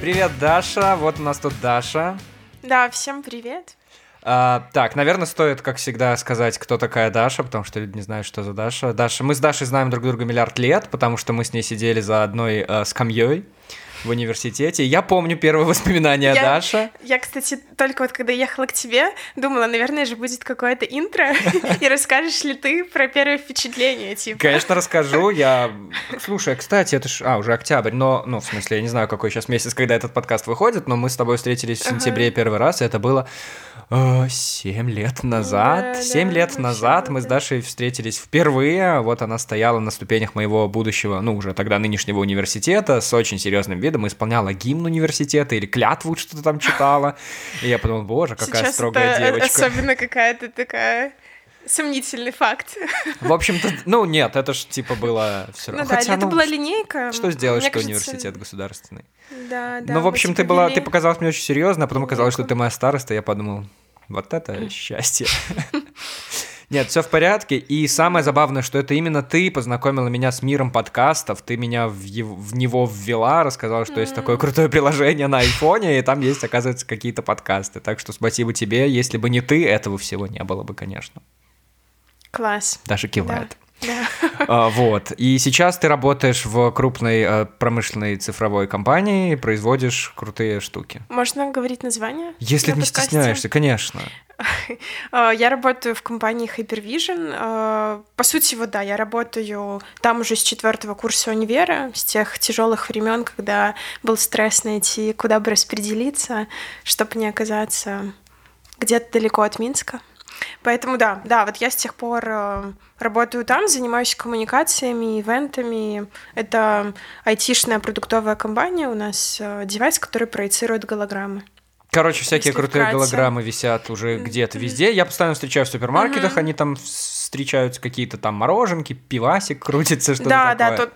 Привет, Даша. Вот у нас тут Даша. Да, всем привет. Так, наверное, стоит, как всегда, сказать, кто такая Даша, потому что люди не знают, что за Даша. Даша, мы с Дашей знаем друг друга миллиард лет, потому что мы с ней сидели за одной скамьей в университете. Я помню первые воспоминания Даши. Я, кстати, только вот когда ехала к тебе, думала, наверное же будет какое-то интро, и расскажешь ли ты про первое впечатление, типа. Конечно, расскажу. Я... Слушай, кстати, это же... уже октябрь, но... Ну, в смысле, я не знаю, какой сейчас месяц, когда этот подкаст выходит, но мы с тобой встретились в сентябре первый раз, и это было... 7 лет назад мы с Дашей встретились впервые. Вот она стояла на ступенях моего будущего, ну, уже тогда нынешнего университета, с очень серьезным видом, исполняла гимн университета или клятву, что-то там читала. И я подумал, боже, какая сейчас строгая девочка. Особенно какая-то такая... Сомнительный факт. В общем-то, ну нет, это же типа было все равно. Ну, хотя, да, это была линейка. Что сделаешь, что кажется... университет государственный? Да, да. Ну, в общем, ты была, ты показалась мне очень серьезно, а потом оказалось, что ты моя староста, я подумал, вот это счастье. Нет, все в порядке, и самое забавное, что это именно ты познакомила меня с миром подкастов, ты меня в него ввела, рассказала, что есть такое крутое приложение на айфоне, и там есть, оказывается, какие-то подкасты, так что спасибо тебе, если бы не ты, этого всего не было бы, конечно. Класс. Даша кивает. Да. Вот. И сейчас ты работаешь в крупной промышленной цифровой компании и производишь крутые штуки. Можно говорить название? Если не стесняешься, конечно. Я работаю в компании HyperVision. По сути, вот да, я работаю там уже с 4-го курса универа, с тех тяжелых времен, когда был стресс найти, куда бы распределиться, чтобы не оказаться где-то далеко от Минска. Поэтому да, вот я с тех пор работаю там, занимаюсь коммуникациями, ивентами. Это айтишная продуктовая компания, у нас девайс, который проецирует голограммы. Короче, всякие крутые голограммы висят уже где-то везде. Я постоянно встречаю в супермаркетах, они там встречаются, какие-то там мороженки, пивасик крутится, что-то такое. Да, тут...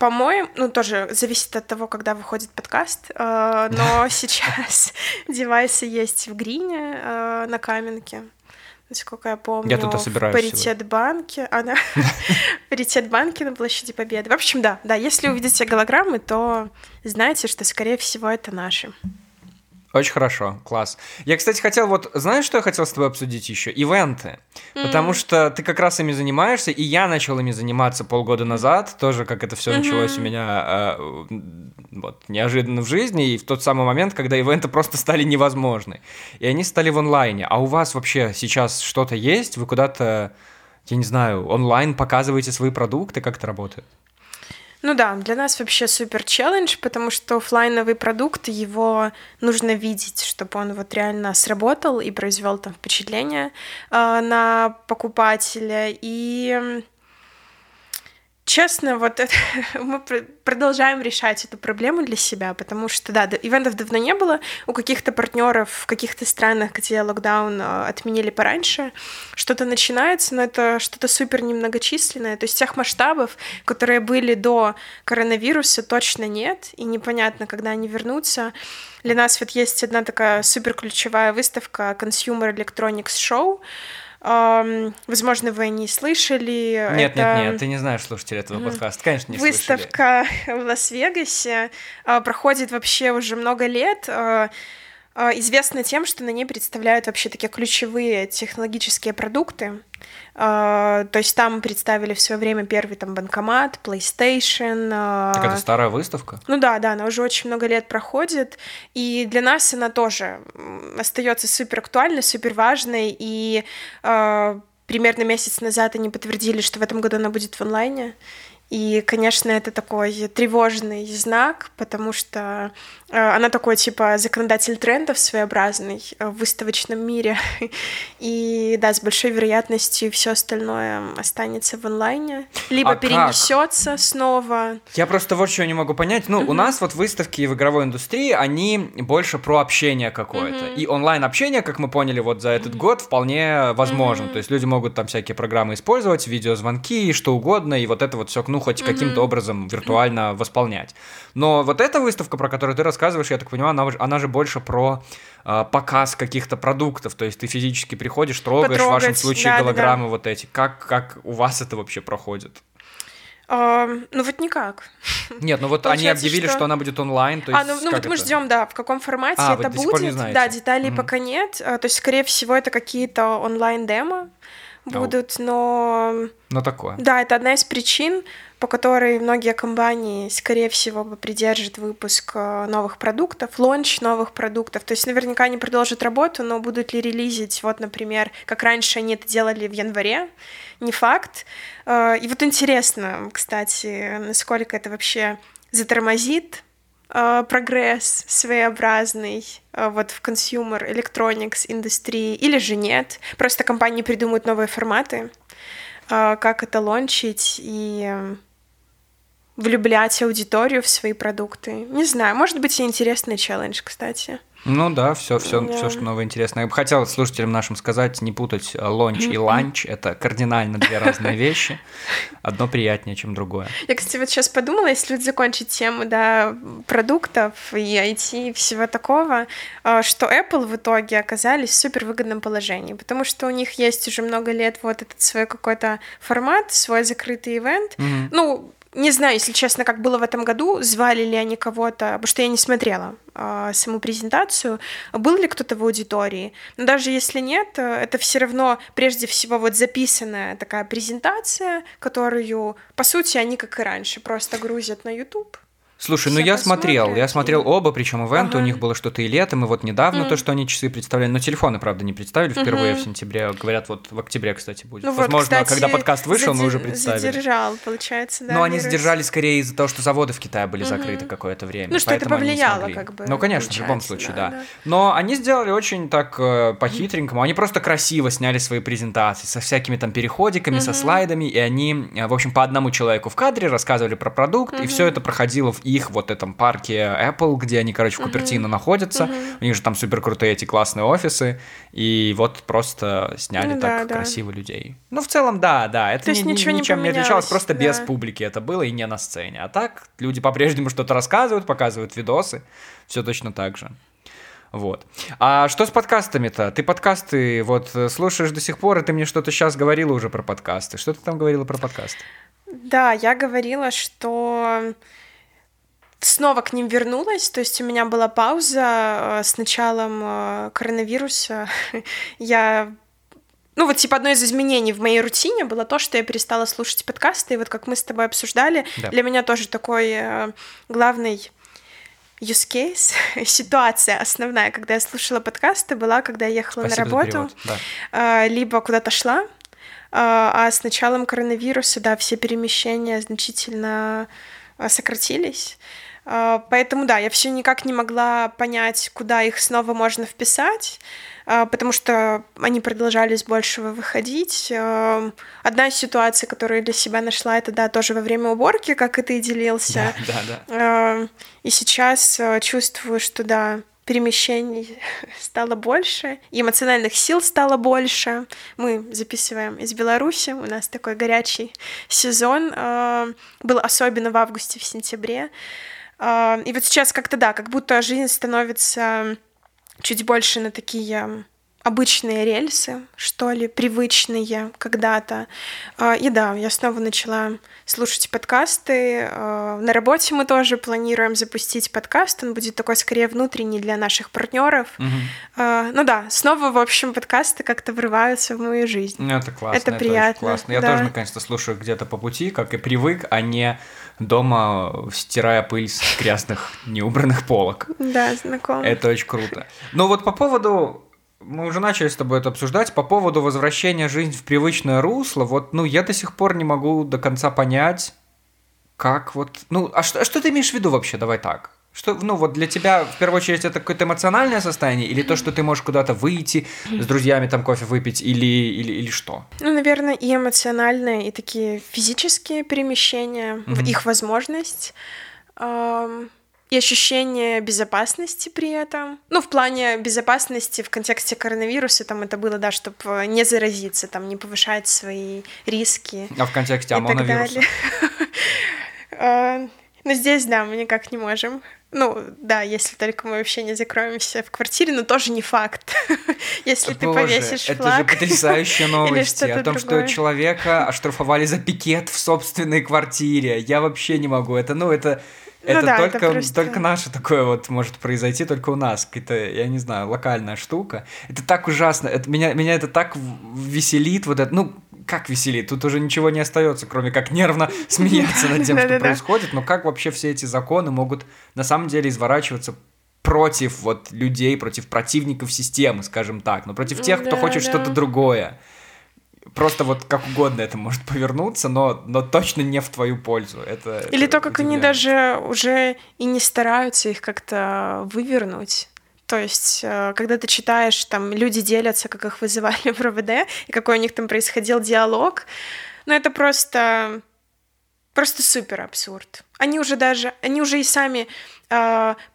По-моему, ну, тоже зависит от того, когда выходит подкаст, но сейчас девайсы есть в Грине на Каменке, насколько я помню. Я туда собираюсь. Паритет банки на Площади Победы. В общем, да, если увидите голограммы, то знайте, что, скорее всего, это наши. Очень хорошо, класс. Я, кстати, хотел, вот, знаешь, что я хотел с тобой обсудить еще? Ивенты. Потому что ты как раз ими занимаешься, и я начал ими заниматься полгода назад, тоже как это все началось у меня вот, неожиданно в жизни, и в тот самый момент, когда ивенты просто стали невозможны. И они стали в онлайне. А у вас вообще сейчас что-то есть? Вы куда-то, я не знаю, онлайн показываете свои продукты? Как это работает? Ну да, для нас вообще супер челлендж, потому что офлайновый продукт, его нужно видеть, чтобы он вот реально сработал и произвел там впечатление на покупателя. И честно, вот это, мы продолжаем решать эту проблему для себя, потому что, да, ивентов давно не было, у каких-то партнеров в каких-то странах, где локдаун отменили пораньше, что-то начинается, но это что-то супер немногочисленное, то есть тех масштабов, которые были до коронавируса, точно нет, и непонятно, когда они вернутся. Для нас вот есть одна такая супер ключевая выставка Consumer Electronics Show. Возможно, вы не слышали. Нет, ты не знаешь, слушатель этого подкаста. Конечно, не слышали. Выставка в Лас-Вегасе проходит вообще уже много лет. Известна тем, что на ней представляют вообще такие ключевые технологические продукты. То есть там представили в свое время первый там банкомат, PlayStation. Так это старая выставка? Ну да, она уже очень много лет проходит. И для нас она тоже остается супер актуальной, супер важной. И примерно месяц назад они подтвердили, что в этом году она будет в онлайне. И, конечно, это такой тревожный знак, потому что она такой, типа, законодатель трендов своеобразный в выставочном мире. И, да, с большой вероятностью все остальное останется в онлайне. Либо перенесется снова. Я просто вот чего не могу понять. Ну, у нас вот выставки в игровой индустрии, они больше про общение какое-то. И онлайн-общение, как мы поняли, вот за этот год вполне возможно. То есть люди могут там всякие программы использовать, видеозвонки, что угодно, и вот это вот все, ну, хоть каким-то образом виртуально восполнять. Но вот эта выставка, про которую ты рассказываешь, я так понимаю, она же больше про показ каких-то продуктов, то есть ты физически приходишь, трогаешь, в вашем случае голограммы вот эти. Как у вас это вообще проходит? Ну вот никак. Нет, ну вот получается, они объявили, что она будет онлайн. То есть вот мы ждем, да, в каком формате это будет. Да, деталей пока нет. То есть, скорее всего, это какие-то онлайн-демо будут, но такое. Да, это одна из причин, по которой многие компании, скорее всего, придержат выпуск новых продуктов, лонч новых продуктов. То есть наверняка они продолжат работу, но будут ли релизить, вот, например, как раньше они это делали в январе, не факт. И вот интересно, кстати, насколько это вообще затормозит прогресс своеобразный вот в Consumer Electronics индустрии, или же нет. Просто компании придумают новые форматы, как это лончить и влюблять аудиторию в свои продукты. Не знаю, может быть, и интересный челлендж, кстати. Ну да, все, что новое интересное. Я бы хотел слушателям нашим сказать, не путать лонч и ланч. Это кардинально две разные вещи. Одно приятнее, чем другое. Я, кстати, вот сейчас подумала, если вот закончить тему продуктов и IT, и всего такого, что Apple в итоге оказались в супервыгодном положении, потому что у них есть уже много лет вот этот свой какой-то формат, свой закрытый ивент. Mm-hmm. Ну, не знаю, если честно, как было в этом году, звали ли они кого-то, потому что я не смотрела саму презентацию, был ли кто-то в аудитории. Но даже если нет, это все равно прежде всего вот записанная такая презентация, которую, по сути, они, как и раньше, просто грузят на YouTube. Слушай, все я смотрел оба, причем ивент, у них было что-то и летом, и вот недавно то, что они часы представляли, но телефоны, правда, не представили впервые в сентябре, говорят, вот в октябре, кстати, будет. Ну, возможно, вот, кстати, когда подкаст вышел, мы уже представили. Задержал, получается, да. Но они задержали скорее из-за того, что заводы в Китае были закрыты какое-то время. Ну, что это повлияло, как бы. Ну, конечно, в любом случае, да. Но они сделали очень так по-хитренькому, они просто красиво сняли свои презентации со всякими там переходиками, со слайдами, и они, в общем, по одному человеку в кадре рассказывали про продукт, и все это проходило в их вот этом парке Apple, где они, короче, в Купертино находятся. У них же там суперкрутые эти классные офисы. И вот просто сняли красиво людей. Ну, в целом, да. Это ничем не отличалось, просто без публики это было и не на сцене. А так люди по-прежнему что-то рассказывают, показывают видосы. Все точно так же. Вот. А что с подкастами-то? Ты подкасты вот слушаешь до сих пор, и ты мне что-то сейчас говорила уже про подкасты. Что ты там говорила про подкасты? Да, я говорила, что... Снова к ним вернулась, то есть у меня была пауза с началом коронавируса. Одно из изменений в моей рутине было то, что я перестала слушать подкасты, и вот как мы с тобой обсуждали, для меня тоже такой главный use case, ситуация основная, когда я слушала подкасты, была, когда я ехала на работу, либо куда-то шла, а с началом коронавируса, все перемещения значительно... сократились. Поэтому, я все никак не могла понять, куда их снова можно вписать, потому что они продолжали с большего выходить. Одна из ситуаций, которую я для себя нашла, это, тоже во время уборки, как и ты делился. Да. И сейчас чувствую, что, перемещений стало больше, эмоциональных сил стало больше. Мы записываем из Беларуси, у нас такой горячий сезон был, особенно в августе, в сентябре. И вот сейчас как-то, как будто жизнь становится чуть больше на такие обычные рельсы, что ли, привычные когда-то. И я снова начала слушать подкасты. На работе мы тоже планируем запустить подкаст. Он будет такой, скорее, внутренний для наших партнеров. Угу. Снова, в общем, подкасты как-то врываются в мою жизнь. Это классно. Это приятно. Классно. Я тоже, наконец-то, слушаю где-то по пути, как и привык, а не дома, стирая пыль с грязных неубранных полок. Да, знакомо. Это очень круто. Но вот по поводу... Мы уже начали с тобой это обсуждать по поводу возвращения жизни в привычное русло. Вот, я до сих пор не могу до конца понять, как вот... что ты имеешь в виду вообще? Давай так. Что, для тебя, в первую очередь, это какое-то эмоциональное состояние? Или то, что ты можешь куда-то выйти, с друзьями там кофе выпить? Или что? Наверное, и эмоциональные, и такие физические перемещения, их возможность... И ощущение безопасности при этом. В плане безопасности в контексте коронавируса, там это было, чтобы не заразиться, там не повышать свои риски. А в контексте ОМОНовируса? Но здесь, да, мы никак не можем. Ну, да, если только мы вообще не закроемся в квартире, но тоже не факт. Если ты повесишь флаг... Это же потрясающие новости о том, что человека оштрафовали за пикет в собственной квартире. Я вообще не могу. Это только наше такое вот может произойти, только у нас. Это, я не знаю, локальная штука. Это так ужасно. Меня это так веселит. Вот это, ну, как веселит? Тут уже ничего не остается, кроме как нервно смеяться над тем, что происходит. Но как вообще все эти законы могут на самом деле изворачиваться против вот людей, против противников системы, скажем так, но против тех, кто хочет что-то другое. Просто вот как угодно это может повернуться, но точно не в твою пользу. Или то, как они даже уже и не стараются их как-то вывернуть. То есть, когда ты читаешь, там люди делятся, как их вызывали в РОВД, и какой у них там происходил диалог, но это просто супер абсурд. Они уже и сами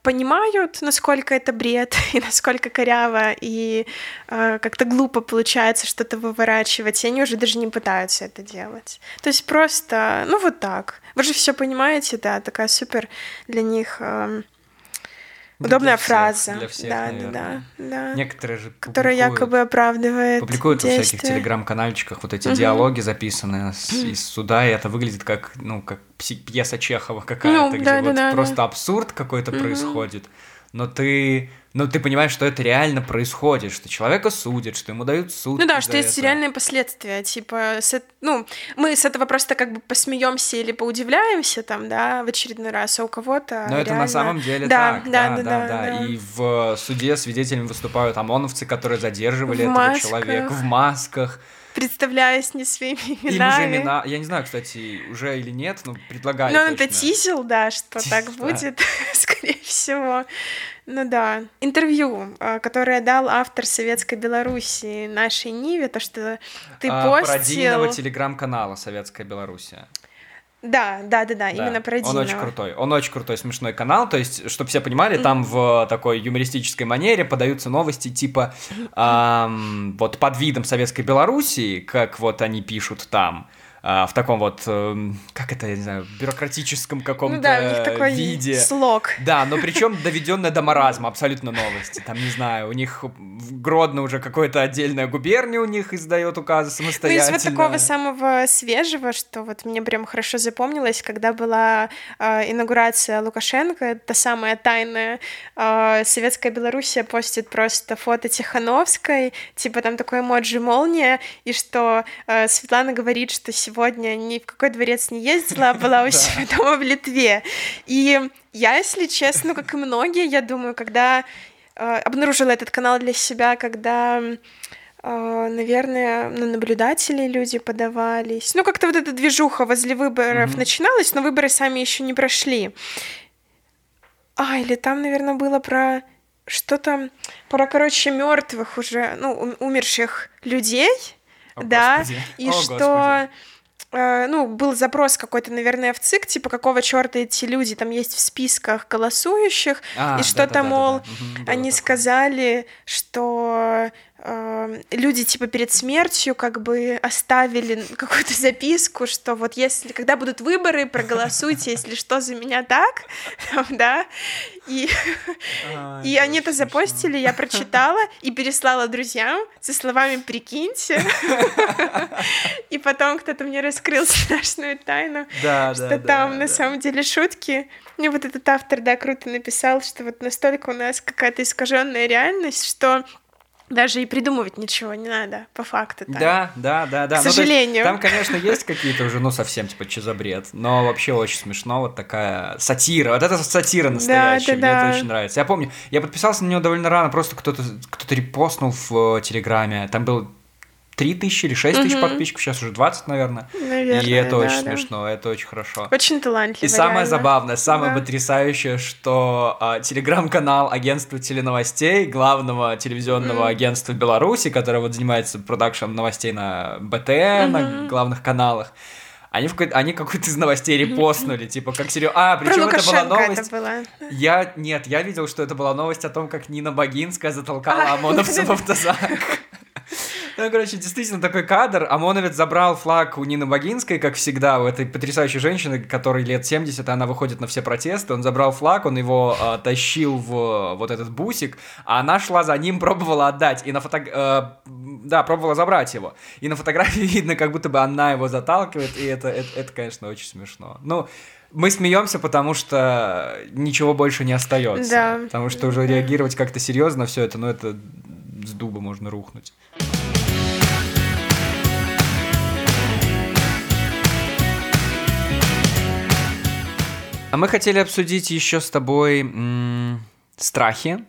понимают, насколько это бред, и насколько коряво, и как-то глупо получается что-то выворачивать, и они уже даже не пытаются это делать. То есть просто, ну вот так. Вы же все понимаете, да, такая супер для них... Удобная фраза. Для всех, да. Некоторые же публикуют. Которая якобы оправдывает действия. Во всяких телеграм-канальчиках вот эти диалоги, записанные из суда, и это выглядит как, ну, как пьеса Чехова какая-то, где абсурд какой-то происходит. Но ты понимаешь, что это реально происходит, что человека судят, что ему дают суд. Ну да, что есть реальные последствия. Типа, мы с этого просто как бы посмеемся или поудивляемся там, да, в очередной раз, а у кого-то. Но реально... это на самом деле так. Да. И в суде свидетелями выступают ОМОНовцы, которые задерживали этого человека в масках. Представляясь не своими именами. Им уже имена, я не знаю, кстати, уже или нет, но предлагаю. Ну, это тизил, да, что так будет, скорее всего. Ну да. Интервью, которое дал автор Советской Белоруссии нашей Ниве, то, что ты постил... Пародинова телеграм-канала «Советская Белоруссия». Да, именно Пародинова. Он очень крутой, смешной канал, то есть, чтобы все понимали, там в такой юмористической манере подаются новости типа вот под видом Советской Белоруссии, как вот они пишут там, в таком вот, как это, я не знаю, бюрократическом каком-то у них такой виде. Слог. Да, но причем доведенная до маразма абсолютно новости. Там, не знаю, у них в Гродно уже какая-то отдельная губерния у них издает указы самостоятельно. Ну, из вот такого самого свежего, что вот мне прям хорошо запомнилось, когда была инаугурация Лукашенко, та самая тайная, Советская Белоруссия постит просто фото Тихановской, типа там такой эмоджи-молния, и что Светлана говорит, что сегодня ни в какой дворец не ездила, а была у себя дома в Литве. И я, если честно, как и многие, я думаю, когда обнаружила этот канал для себя, когда, наверное, на наблюдателей люди подавались. Ну, как-то вот эта движуха возле выборов начиналась, но выборы сами еще не прошли. Или там, наверное, было про что-то, про, короче, мертвых уже, ну, умерших людей. Был запрос какой-то, наверное, в ЦИК, типа, какого черта эти люди там есть в списках голосующих, они сказали, что люди, типа, перед смертью как бы оставили какую-то записку, что вот если, когда будут выборы, проголосуйте, если что, за меня так, да, и они это запостили, я прочитала и переслала друзьям со словами «прикиньте», и потом кто-то мне раскрыл страшную тайну, что там на самом деле шутки. Мне вот этот автор, да, круто написал, что вот настолько у нас какая-то искаженная реальность, что даже и придумывать ничего не надо, по факту. Да. К сожалению. Там, конечно, есть какие-то уже, ну, совсем, типа, чизобред, но вообще очень смешно, вот такая сатира, вот это сатира настоящая, мне это очень нравится. Я помню, я подписался на него довольно рано, просто кто-то репостнул в Телеграме, там был 3000 или 6000 подписчиков, сейчас уже 20, наверное. И это очень смешно, это очень хорошо. Очень талантливо. И самое забавное, самое потрясающее, что телеграм-канал агентства теленовостей, главного телевизионного агентства Беларуси, которое вот занимается продакшеном новостей на БТ, на главных каналах, они какую-то из новостей репостнули, типа, как серьезно. Причем это была новость. Я видел, что это была новость о том, как Нина Багинская затолкала ОМОНовца в автозак. Ну, короче, действительно такой кадр. ОМОНовец забрал флаг у Нины Багинской, как всегда, у этой потрясающей женщины, которой лет 70, она выходит на все протесты. Он забрал флаг, он его тащил в вот этот бусик, а она шла за ним, пробовала отдать. И на пробовала забрать его. И на фотографии видно, как будто бы она его заталкивает, и это конечно, очень смешно. Ну, мы смеемся, потому что ничего больше не остается. Да. Потому что уже реагировать как-то серьезно на все это, ну, это с дуба можно рухнуть. А мы хотели обсудить еще с тобой страхи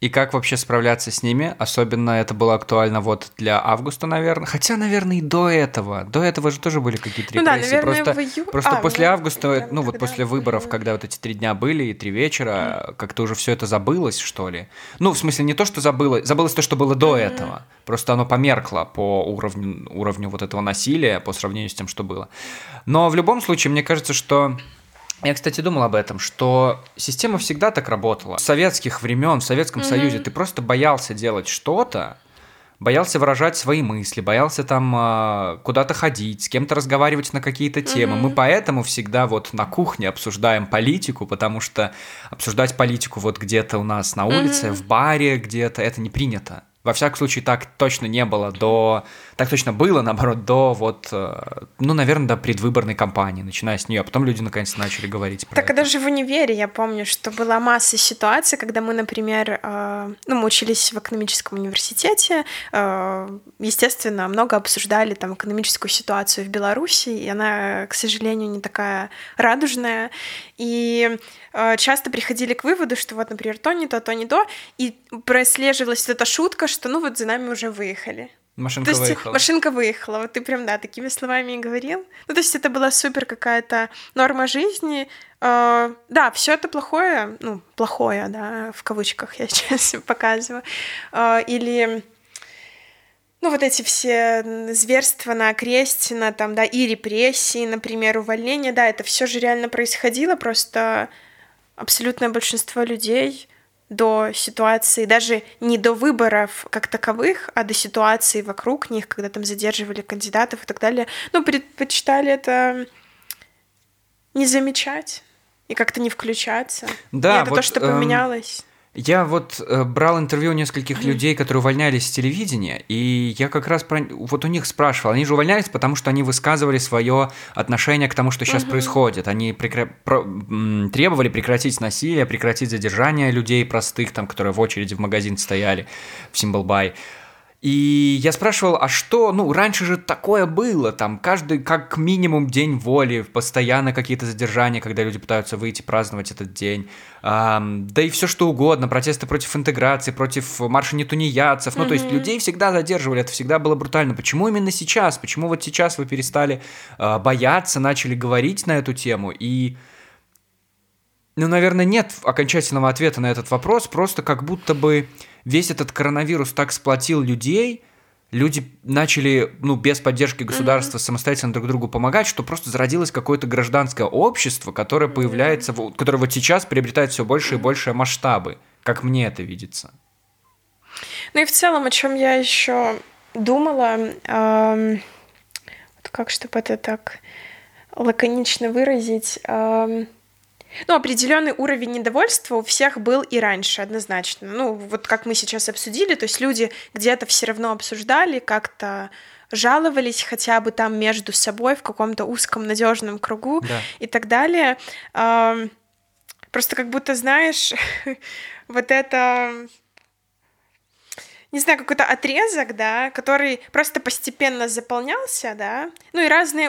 и как вообще справляться с ними. Особенно это было актуально вот для августа, наверное. Хотя, наверное, и до этого. До этого же тоже были какие-то репрессии. Да, наверное, просто после августа, ну вот после выборов, когда вот эти 3 дня были и 3 вечера, как-то уже все это забылось, что ли. Ну, в смысле, не то, что забылось. Забылось то, что было до этого. Просто оно померкло по уровню вот этого насилия по сравнению с тем, что было. Но в любом случае, мне кажется, что... Я, кстати, думал об этом, что система всегда так работала. С советских времен, в Советском Союзе ты просто боялся делать что-то, боялся выражать свои мысли, боялся там куда-то ходить, с кем-то разговаривать на какие-то темы. Мы поэтому всегда вот на кухне обсуждаем политику, потому что обсуждать политику вот где-то у нас на улице, в баре где-то, это не принято. Во всяком случае, так точно не было до... Так точно было, наоборот, до вот... Ну, наверное, до предвыборной кампании, начиная с нее. А потом люди, наконец, начали говорить про это. Так даже в универе, я помню, что была масса ситуаций, когда мы, например... мы учились в экономическом университете. Естественно, много обсуждали там экономическую ситуацию в Беларуси. И она, к сожалению, не такая радужная. И... часто приходили к выводу, что вот, например, то не то, то не то, и прослеживалась эта шутка, что ну вот за нами уже выехали. Машинка выехала. Машинка выехала. Вот ты прям, да, такими словами и говорил. Ну, то есть это была супер какая-то норма жизни. Да, все это плохое, ну, плохое, да, в кавычках я сейчас показываю. Или... Ну, вот эти все зверства на Окрестина, там, да, и репрессии, например, увольнения, да, это все же реально происходило, просто... Абсолютное большинство людей до ситуации, даже не до выборов как таковых, а до ситуации вокруг них, когда там задерживали кандидатов и так далее, ну, предпочитали это не замечать и как-то не включаться. Да, и это вот, то, что поменялось. Я вот брал интервью у нескольких людей, которые увольнялись с телевидения, и я как раз вот у них спрашивал. Они же увольнялись, потому что они высказывали свое отношение к тому, что сейчас происходит. Они требовали прекратить насилие, прекратить задержание людей простых, там, которые в очереди в магазин стояли в Симбалбай. И я спрашивал, а что, ну, раньше же такое было, там, каждый, как минимум, день воли, постоянно какие-то задержания, когда люди пытаются выйти праздновать этот день, да и все что угодно, протесты против интеграции, против марша нетунеядцев, ну, то есть людей всегда задерживали, это всегда было брутально. Почему именно сейчас, почему вот сейчас вы перестали бояться, начали говорить на эту тему и... Ну, наверное, нет окончательного ответа на этот вопрос, просто как будто бы весь этот коронавирус так сплотил людей, люди начали, ну, без поддержки государства самостоятельно друг другу помогать, что просто зародилось какое-то гражданское общество, которое появляется, которое вот сейчас приобретает все больше и больше масштабы, как мне это видится. Ну и в целом, о чем я еще думала, как, чтобы это так лаконично выразить... Ну, определенный уровень недовольства у всех был и раньше, однозначно. Ну, вот как мы сейчас обсудили, то есть люди где-то все равно обсуждали, как-то жаловались хотя бы там между собой в каком-то узком надежном кругу и так далее. Просто как будто, знаешь, вот это... не знаю, какой-то отрезок, да, который просто постепенно заполнялся, да, ну и разные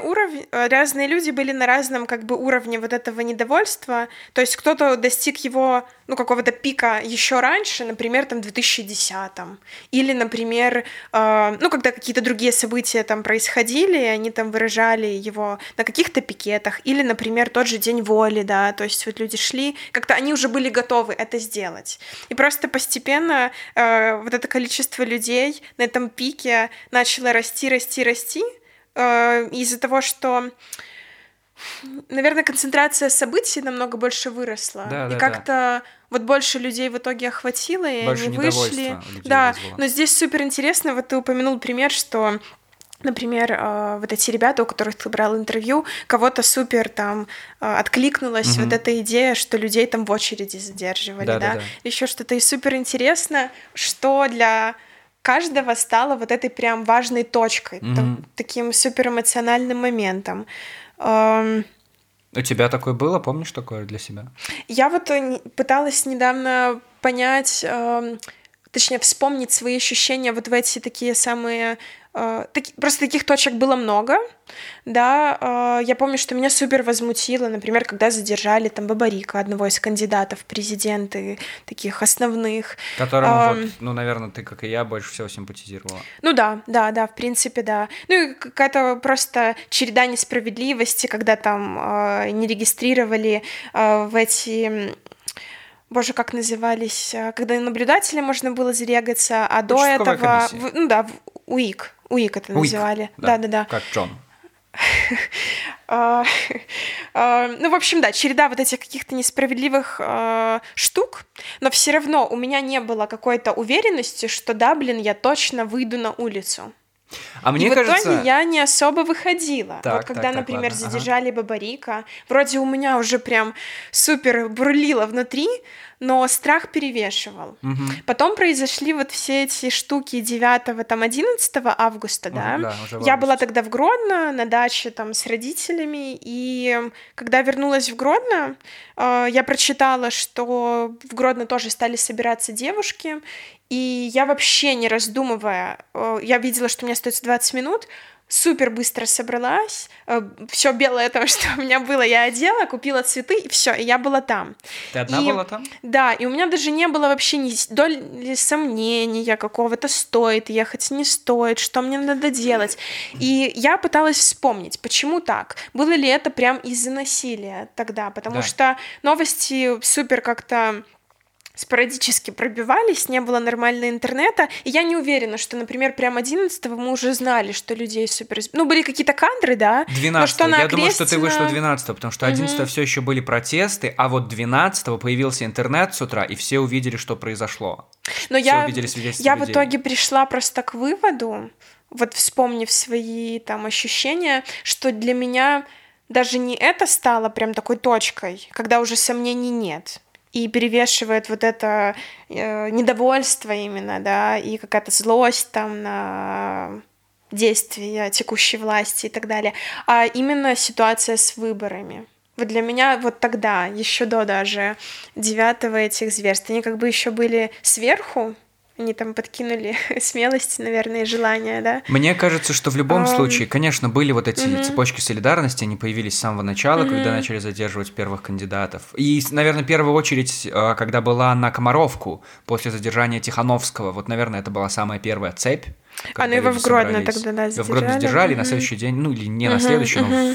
люди были на разном как бы уровне вот этого недовольства, то есть кто-то достиг его, ну, какого-то пика еще раньше, например, там, в 2010-м, или, например, когда какие-то другие события там происходили, и они там выражали его на каких-то пикетах, или, например, тот же День воли, да, то есть вот люди шли, как-то они уже были готовы это сделать, и просто постепенно вот это количество людей на этом пике начало расти, и из-за того, что Наверное, концентрация событий намного больше выросла. Да, и да, как-то да. Вот больше людей в итоге охватило, и больше они вышли. Да, вызвало. Но здесь суперинтересно, вот ты упомянул пример, что, например, вот эти ребята, у которых ты брал интервью, кого-то супер там откликнулась вот эта идея, что людей там в очереди задерживали, да? Да, да. Еще что-то. И суперинтересно, что для каждого стало вот этой прям важной точкой, таким суперэмоциональным моментом. У тебя такое было? Помнишь такое для себя? Я вот пыталась недавно понять, точнее, вспомнить свои ощущения вот в эти такие самые... Просто таких точек было много, да, я помню, что меня супер возмутило, например, когда задержали там Бабарико, одного из кандидатов в президенты, таких основных. Которому, вот, ну, наверное, ты, как и я, больше всего симпатизировала. Ну да, в принципе, да. Ну и какая-то просто череда несправедливости, когда там не регистрировали в эти... Боже, как назывались, когда на наблюдателя можно было зарегаться, а до этого... Ну да, УИК это называли. Да. Как Джон. Ну, в общем, да, череда вот этих каких-то несправедливых штук, но все равно у меня не было какой-то уверенности, что да, блин, я точно выйду на улицу. А мне кажется... в итоге я не особо выходила. Вот когда, например, задержали Бабарико, вроде у меня уже прям супер бурлило внутри, но страх перевешивал. Потом произошли вот все эти штуки 9, там, 11 августа, да? Я была тогда в Гродно, на даче там с родителями, и когда вернулась в Гродно, я прочитала, что в Гродно тоже стали собираться девушки, и я вообще не раздумывая, я видела, что у меня остается 20 минут, супер быстро собралась, все белое то, что у меня было, я одела, купила цветы, и все, и я была там. Ты одна была там? Да, и у меня даже не было вообще ни доли сомнения какого-то, стоит ехать, не стоит, что мне надо делать. И я пыталась вспомнить, почему так, было ли это прям из-за насилия тогда, потому что новости супер как-то... спорадически пробивались, не было нормального интернета, и я не уверена, что, например, прям 11-го мы уже знали, что людей супер... Ну, были какие-то кадры, да? 12-го, я думаю, что ты вышла 12-го, потому что 11-го все еще были протесты, а вот 12-го появился интернет с утра, и все увидели, что произошло. Но все увидели свидетельства людей. Я в итоге пришла просто к выводу, вот вспомнив свои там ощущения, что для меня даже не это стало прям такой точкой, когда уже сомнений нет. И перевешивает вот это недовольство именно, да, и какая-то злость там на действия текущей власти и так далее. А именно ситуация с выборами. Вот для меня вот тогда, еще до даже 9-го этих зверств, они как бы еще были сверху, они там подкинули смелости, наверное, и желания, да? Мне кажется, что в любом случае, конечно, были вот эти цепочки солидарности, они появились с самого начала, когда начали задерживать первых кандидатов. И, наверное, в первую очередь, когда была на Комаровку после задержания Тихановского, вот, наверное, это была самая первая цепь. Ну его в Гродно тогда, да, задержали. В Гродно задержали, на следующий день, ну или не на следующий, но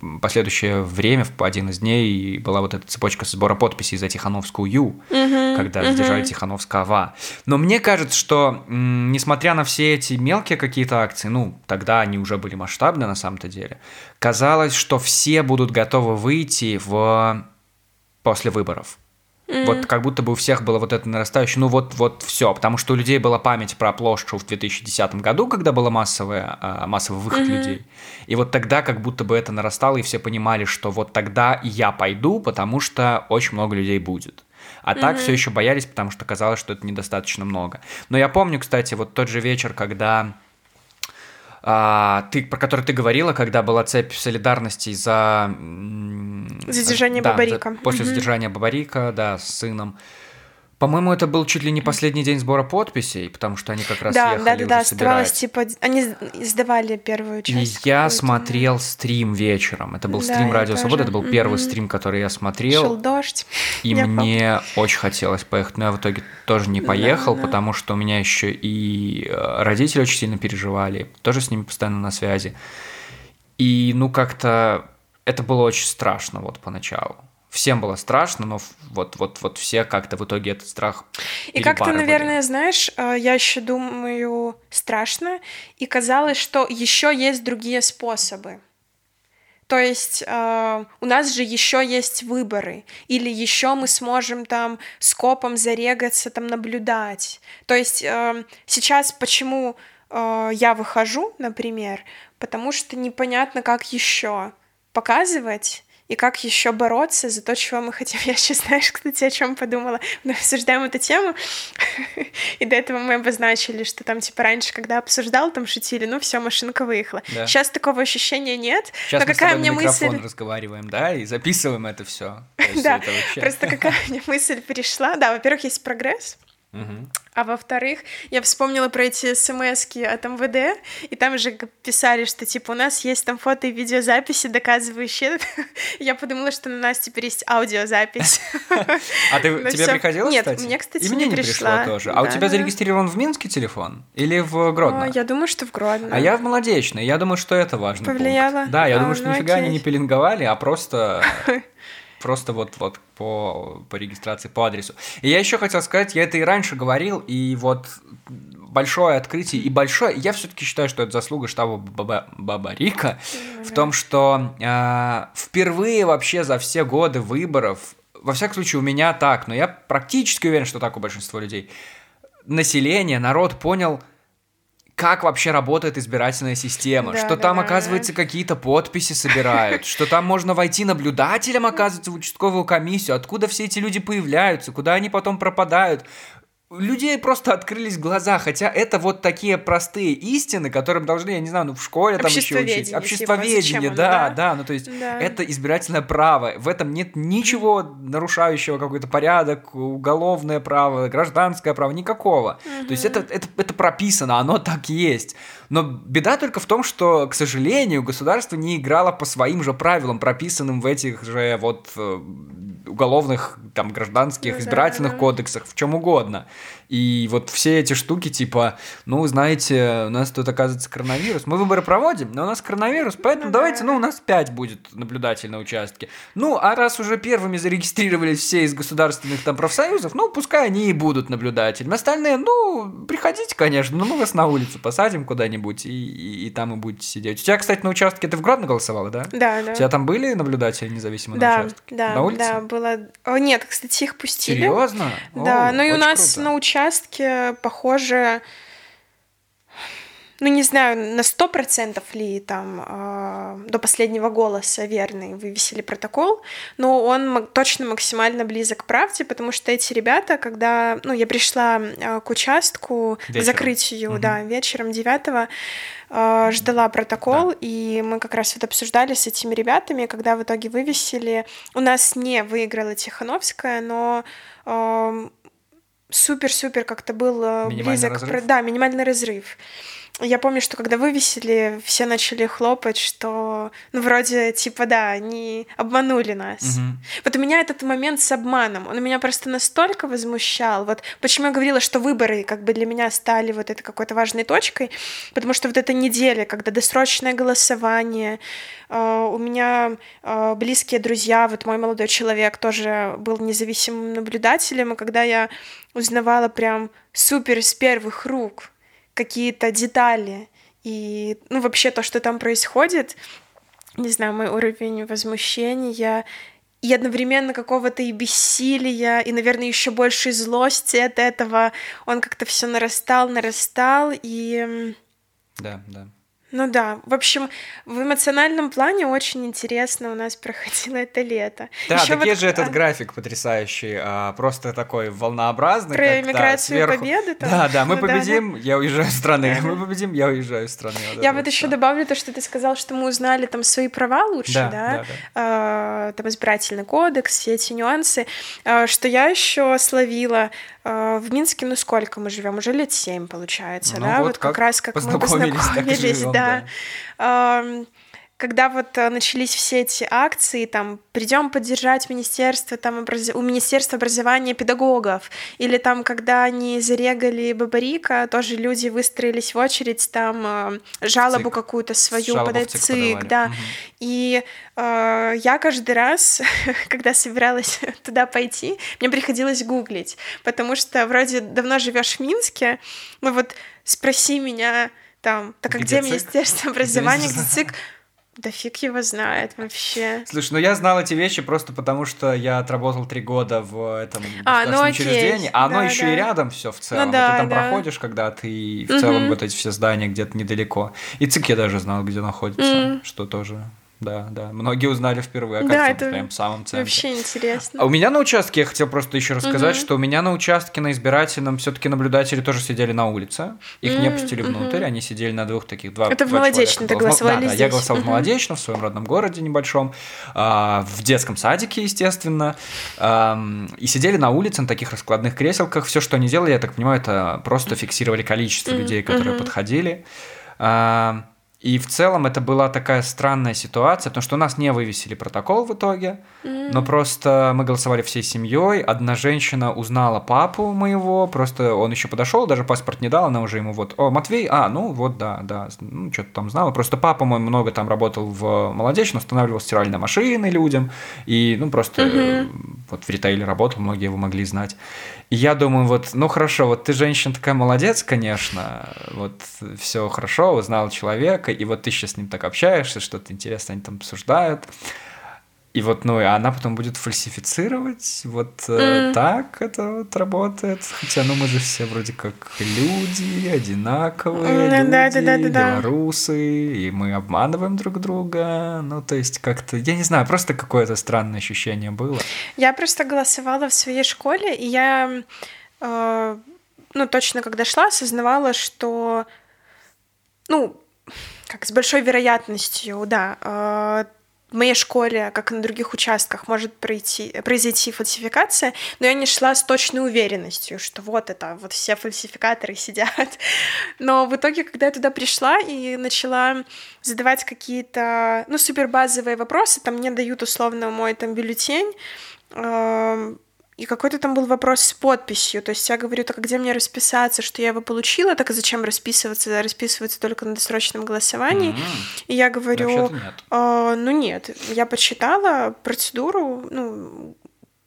в последующее время, в один из дней, была вот эта цепочка сбора подписей за Тихановскую, когда задержали Тихановского. Но мне кажется, что, несмотря на все эти мелкие какие-то акции, ну, тогда они уже были масштабны на самом-то деле, казалось, что все будут готовы выйти после выборов. Вот как будто бы у всех было вот это нарастающее, ну вот все, потому что у людей была память про площадь в 2010 году, когда был массовый выход людей, и вот тогда как будто бы это нарастало, и все понимали, что вот тогда и я пойду, потому что очень много людей будет. А так все еще боялись, потому что казалось, что это недостаточно много. Но я помню, кстати, вот тот же вечер, когда... про который ты говорила, когда была цепь солидарности за... задержание Бабарико. После задержания Бабарико, да, с сыном. По-моему, это был чуть ли не последний день сбора подписей, потому что они как раз ехали уже собирать. Они сдавали первую часть. И я смотрел стрим вечером. Это был стрим «Радио Свобода», это был первый стрим, который я смотрел. Шел дождь. И мне очень хотелось поехать, но я в итоге тоже не поехал, потому что у меня еще и родители очень сильно переживали, тоже с ними постоянно на связи. И, ну, как-то это было очень страшно вот поначалу. Всем было страшно, но вот все как-то в итоге этот страх перебарывали. И как-то, наверное, знаешь, я еще думаю, страшно, и казалось, что еще есть другие способы. То есть у нас же еще есть выборы, или еще мы сможем там скопом зарегаться, там наблюдать. То есть сейчас почему я выхожу, например, потому что непонятно, как еще показывать и как еще бороться за то, чего мы хотим. Я сейчас, знаешь, кстати, о чем подумала. Мы обсуждаем эту тему, и до этого мы обозначили, что там, типа, раньше, когда обсуждал, там шутили, ну все, машинка выехала. Да. Сейчас такого ощущения нет. Сейчас мы с тобой на микрофон разговариваем, да, и записываем это все. Да, просто какая мне мысль пришла. Да, во-первых, есть прогресс. А во-вторых, я вспомнила про эти смски от МВД, и там же писали, что, типа, у нас есть там фото и видеозаписи, доказывающие это. Я подумала, что у нас теперь есть аудиозапись. А тебе приходило, кстати? Нет, мне, кстати, не пришло тоже. А у тебя зарегистрирован в Минске телефон? Или в Гродно? Я думаю, что в Гродно. А я в Молодечной, я думаю, что это важный пункт. Повлияло? Да, я думаю, что нифига они не пеленговали, а просто... Просто вот по регистрации, по адресу. И я еще хотел сказать, я это и раньше говорил, и вот большое открытие, и большое... Я все-таки считаю, что это заслуга штаба Бабарико, в том, что впервые вообще за все годы выборов, во всяком случае у меня так, но я практически уверен, что так у большинства людей, население, народ понял... Как вообще работает избирательная система? Да, что да, там, да, оказывается, какие-то подписи собирают, что там можно войти наблюдателем, оказывается, в участковую комиссию, откуда все эти люди появляются, куда они потом пропадают. У людей просто открылись глаза, хотя это вот такие простые истины, которым должны, я не знаю, ну в школе там еще учить. Обществоведение, типа, да, ну то есть это избирательное право, в этом нет ничего нарушающего какой-то порядок, уголовное право, гражданское право, никакого. То есть это прописано, оно так есть. Но беда только в том, что, к сожалению, государство не играло по своим же правилам, прописанным в этих же вот уголовных, там, гражданских, избирательных кодексах, в чем угодно. И вот все эти штуки, типа, ну, знаете, у нас тут, оказывается, коронавирус. Мы выборы проводим, но у нас коронавирус, поэтому давайте, у нас 5 будет наблюдателей на участке. Ну, а раз уже первыми зарегистрировались все из государственных там профсоюзов, пускай они и будут наблюдателями. Остальные, приходите, конечно, но мы вас на улицу посадим куда-нибудь, и там и будете сидеть. У тебя, кстати, на участке, ты в Гродно голосовала, да? Да. У тебя там были наблюдатели независимо на участке? Да, на улице? Да, было... О, нет, кстати, их пустили. Серьезно? Да, ну и у нас круто. На участке, похоже, не знаю, на 100% ли там до последнего голоса верный вывесили протокол, но он точно максимально близок к правде, потому что эти ребята, когда, я пришла к участку, вечером. К закрытию, вечером 9-го, ждала протокол, и мы как раз вот обсуждали с этими ребятами, когда в итоге вывесили, у нас не выиграла Тихановская, но... супер-супер как-то был близок... Да, минимальный разрыв. Я помню, что когда вывесили, все начали хлопать, что, вроде, типа, да, они обманули нас. Вот у меня этот момент с обманом, он меня просто настолько возмущал. Вот почему я говорила, что выборы как бы для меня стали вот этой какой-то важной точкой, потому что вот эта неделя, когда досрочное голосование, у меня близкие друзья, вот мой молодой человек тоже был независимым наблюдателем, и когда я узнавала прям супер с первых рук какие-то детали и, вообще то, что там происходит, не знаю, мой уровень возмущения и одновременно какого-то и бессилия, и, наверное, еще больше злости от этого, он как-то все нарастал, и... Да. В общем, в эмоциональном плане очень интересно у нас проходило это лето. Да, еще так вот... есть же этот график потрясающий, просто такой волнообразный. Про миграцию сверху... победы. Там. Да, мы победим, я уезжаю из страны, мы победим, я уезжаю из страны. Я вот еще добавлю то, что ты сказал, что мы узнали там свои права лучше, там избирательный кодекс, все эти нюансы, что я еще словила... В Минске, сколько мы живем? Уже лет 7, получается, вот как раз как мы познакомились, живем, да. Когда вот начались все эти акции, там, придем поддержать министерство, у Министерства образования педагогов, или там, когда они зарегали Бабарико, тоже люди выстроились в очередь, там, жалобу какую-то свою подать в ЦИК, да. И я каждый раз, когда собиралась туда пойти, мне приходилось гуглить, потому что вроде давно живешь в Минске, спроси меня, там, так как где Министерство образования, где ЦИК... Да фиг его знает вообще. Слушай, ну я знал эти вещи просто потому, что я отработал 3 года в этом государственном учреждении, а оно еще и рядом все в целом. Ну, да, ты там проходишь, когда ты в целом вот эти все здания где-то недалеко. И ЦИК я даже знал, где находится, что тоже... Да, да. Многие узнали впервые, оказывается, да, это прям в самом центре. Вообще интересно. А у меня на участке, я хотел просто еще рассказать, что у меня на участке на избирательном все-таки наблюдатели тоже сидели на улице. Их не пустили внутрь, они сидели на двух таких два. Это в Молодечном ты голосовал? Да, я голосовал в Молодечном, в своем родном городе небольшом, в детском садике, естественно. И сидели на улице на таких раскладных креселках. Все, что они делали, я так понимаю, это просто фиксировали количество людей, которые подходили. И в целом это была такая странная ситуация, потому что у нас не вывесили протокол в итоге, но просто мы голосовали всей семьей. Одна женщина узнала папу моего, просто он еще подошел, даже паспорт не дал, она уже ему вот, о, Матвей, ну вот, да, ну что-то там знала. Просто папа мой много там работал в Молодечном, устанавливал стиральные машины людям, и ну просто вот в ритейле работал, многие его могли знать. И я думаю, вот, ну хорошо, вот ты женщина такая молодец, конечно, вот все хорошо, узнала человека, и вот ты сейчас с ним так общаешься, что-то интересное они там обсуждают, и вот, ну, и она потом будет фальсифицировать, вот так это вот работает, хотя, ну, мы же все вроде как люди, одинаковые люди, белорусы, и мы обманываем друг друга, ну, то есть как-то, я не знаю, просто какое-то странное ощущение было. Я просто голосовала в своей школе, и я, ну, точно когда шла, осознавала, что, ну, как с большой вероятностью, да, в моей школе, как и на других участках, может произойти фальсификация, но я не шла с точной уверенностью, что вот это, вот все фальсификаторы сидят. Но в итоге, когда я туда пришла и начала задавать какие-то, ну, супербазовые вопросы, там мне дают условно мой там бюллетень, и какой-то там был вопрос с подписью, то есть я говорю, так где мне расписаться, что я его получила, так и зачем расписываться, расписываться только на досрочном голосовании, и я говорю, ну нет, я почитала процедуру, ну,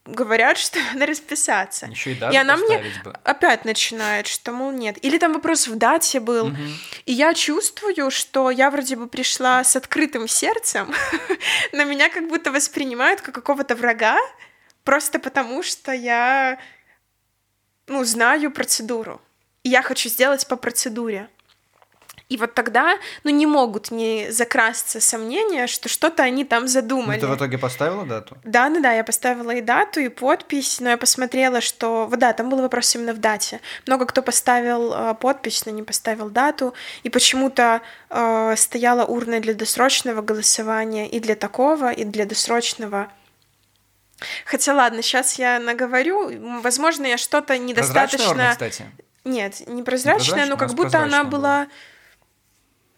говорят, что надо расписаться. Еще и дату поставить мне бы. Опять начинает, что, мол, нет. Или там вопрос в дате был. И я чувствую, что я вроде бы пришла с открытым сердцем, но меня как будто воспринимают как какого-то врага, просто потому, что я, ну, знаю процедуру. И я хочу сделать по процедуре. И вот тогда, ну, не могут не закрасться сомнения, что что-то они там задумали. Но ты в итоге поставила дату? Да, я поставила и дату, и подпись, но я посмотрела, что... Вот да, там был вопрос именно в дате. Много кто поставил подпись, но не поставил дату, и почему-то стояла урна для досрочного голосования и для такого, и для досрочного... Хотя ладно, сейчас я наговорю. Возможно, я что-то недостаточно... Прозрачная урна, кстати? Нет, не прозрачная, но как будто она была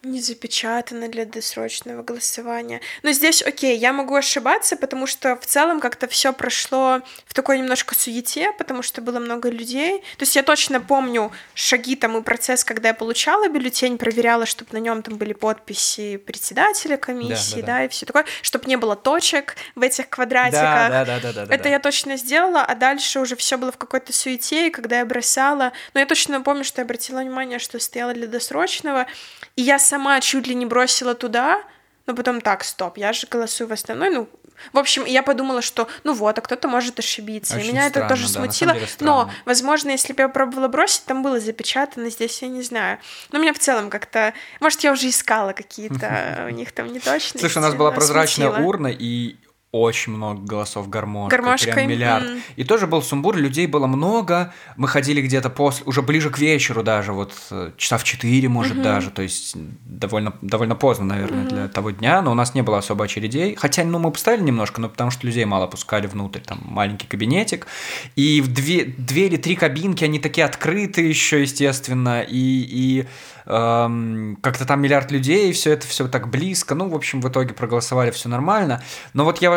не запечатана для досрочного голосования. Но здесь, окей, я могу ошибаться, потому что в целом как-то все прошло в такой немножко суете, потому что было много людей. То есть я точно помню шаги там и процесс, когда я получала бюллетень, проверяла, чтобы на нем там были подписи председателя комиссии, да, и все такое, чтобы не было точек в этих квадратиках. Да, я точно сделала, а дальше уже все было в какой-то суете, и когда я бросала... Но я точно помню, что я обратила внимание, что стояла для досрочного, и я сама чуть ли не бросила туда, но потом так, стоп, я же голосую в основной, ну, в общем, я подумала, что, ну вот, а кто-то может ошибиться, очень и меня странно, это тоже смутило, да, но, возможно, если бы я пробовала бросить, там было запечатано, здесь я не знаю, но меня в целом как-то, может, я уже искала какие-то, у них там неточности. Слушай, у нас была прозрачная урна, и очень много голосов гармошкой, прям миллиард. И тоже был сумбур, людей было много, мы ходили где-то после, уже ближе к вечеру даже, вот часа в 4, может, даже, то есть довольно поздно, наверное, для того дня, но у нас не было особо очередей, хотя, ну, мы поставили немножко, но потому что людей мало пускали внутрь, там маленький кабинетик, и в две или три кабинки, они такие открытые еще, естественно, и как-то там миллиард людей, и все это все так близко, ну, в общем, в итоге проголосовали, все нормально, но вот я...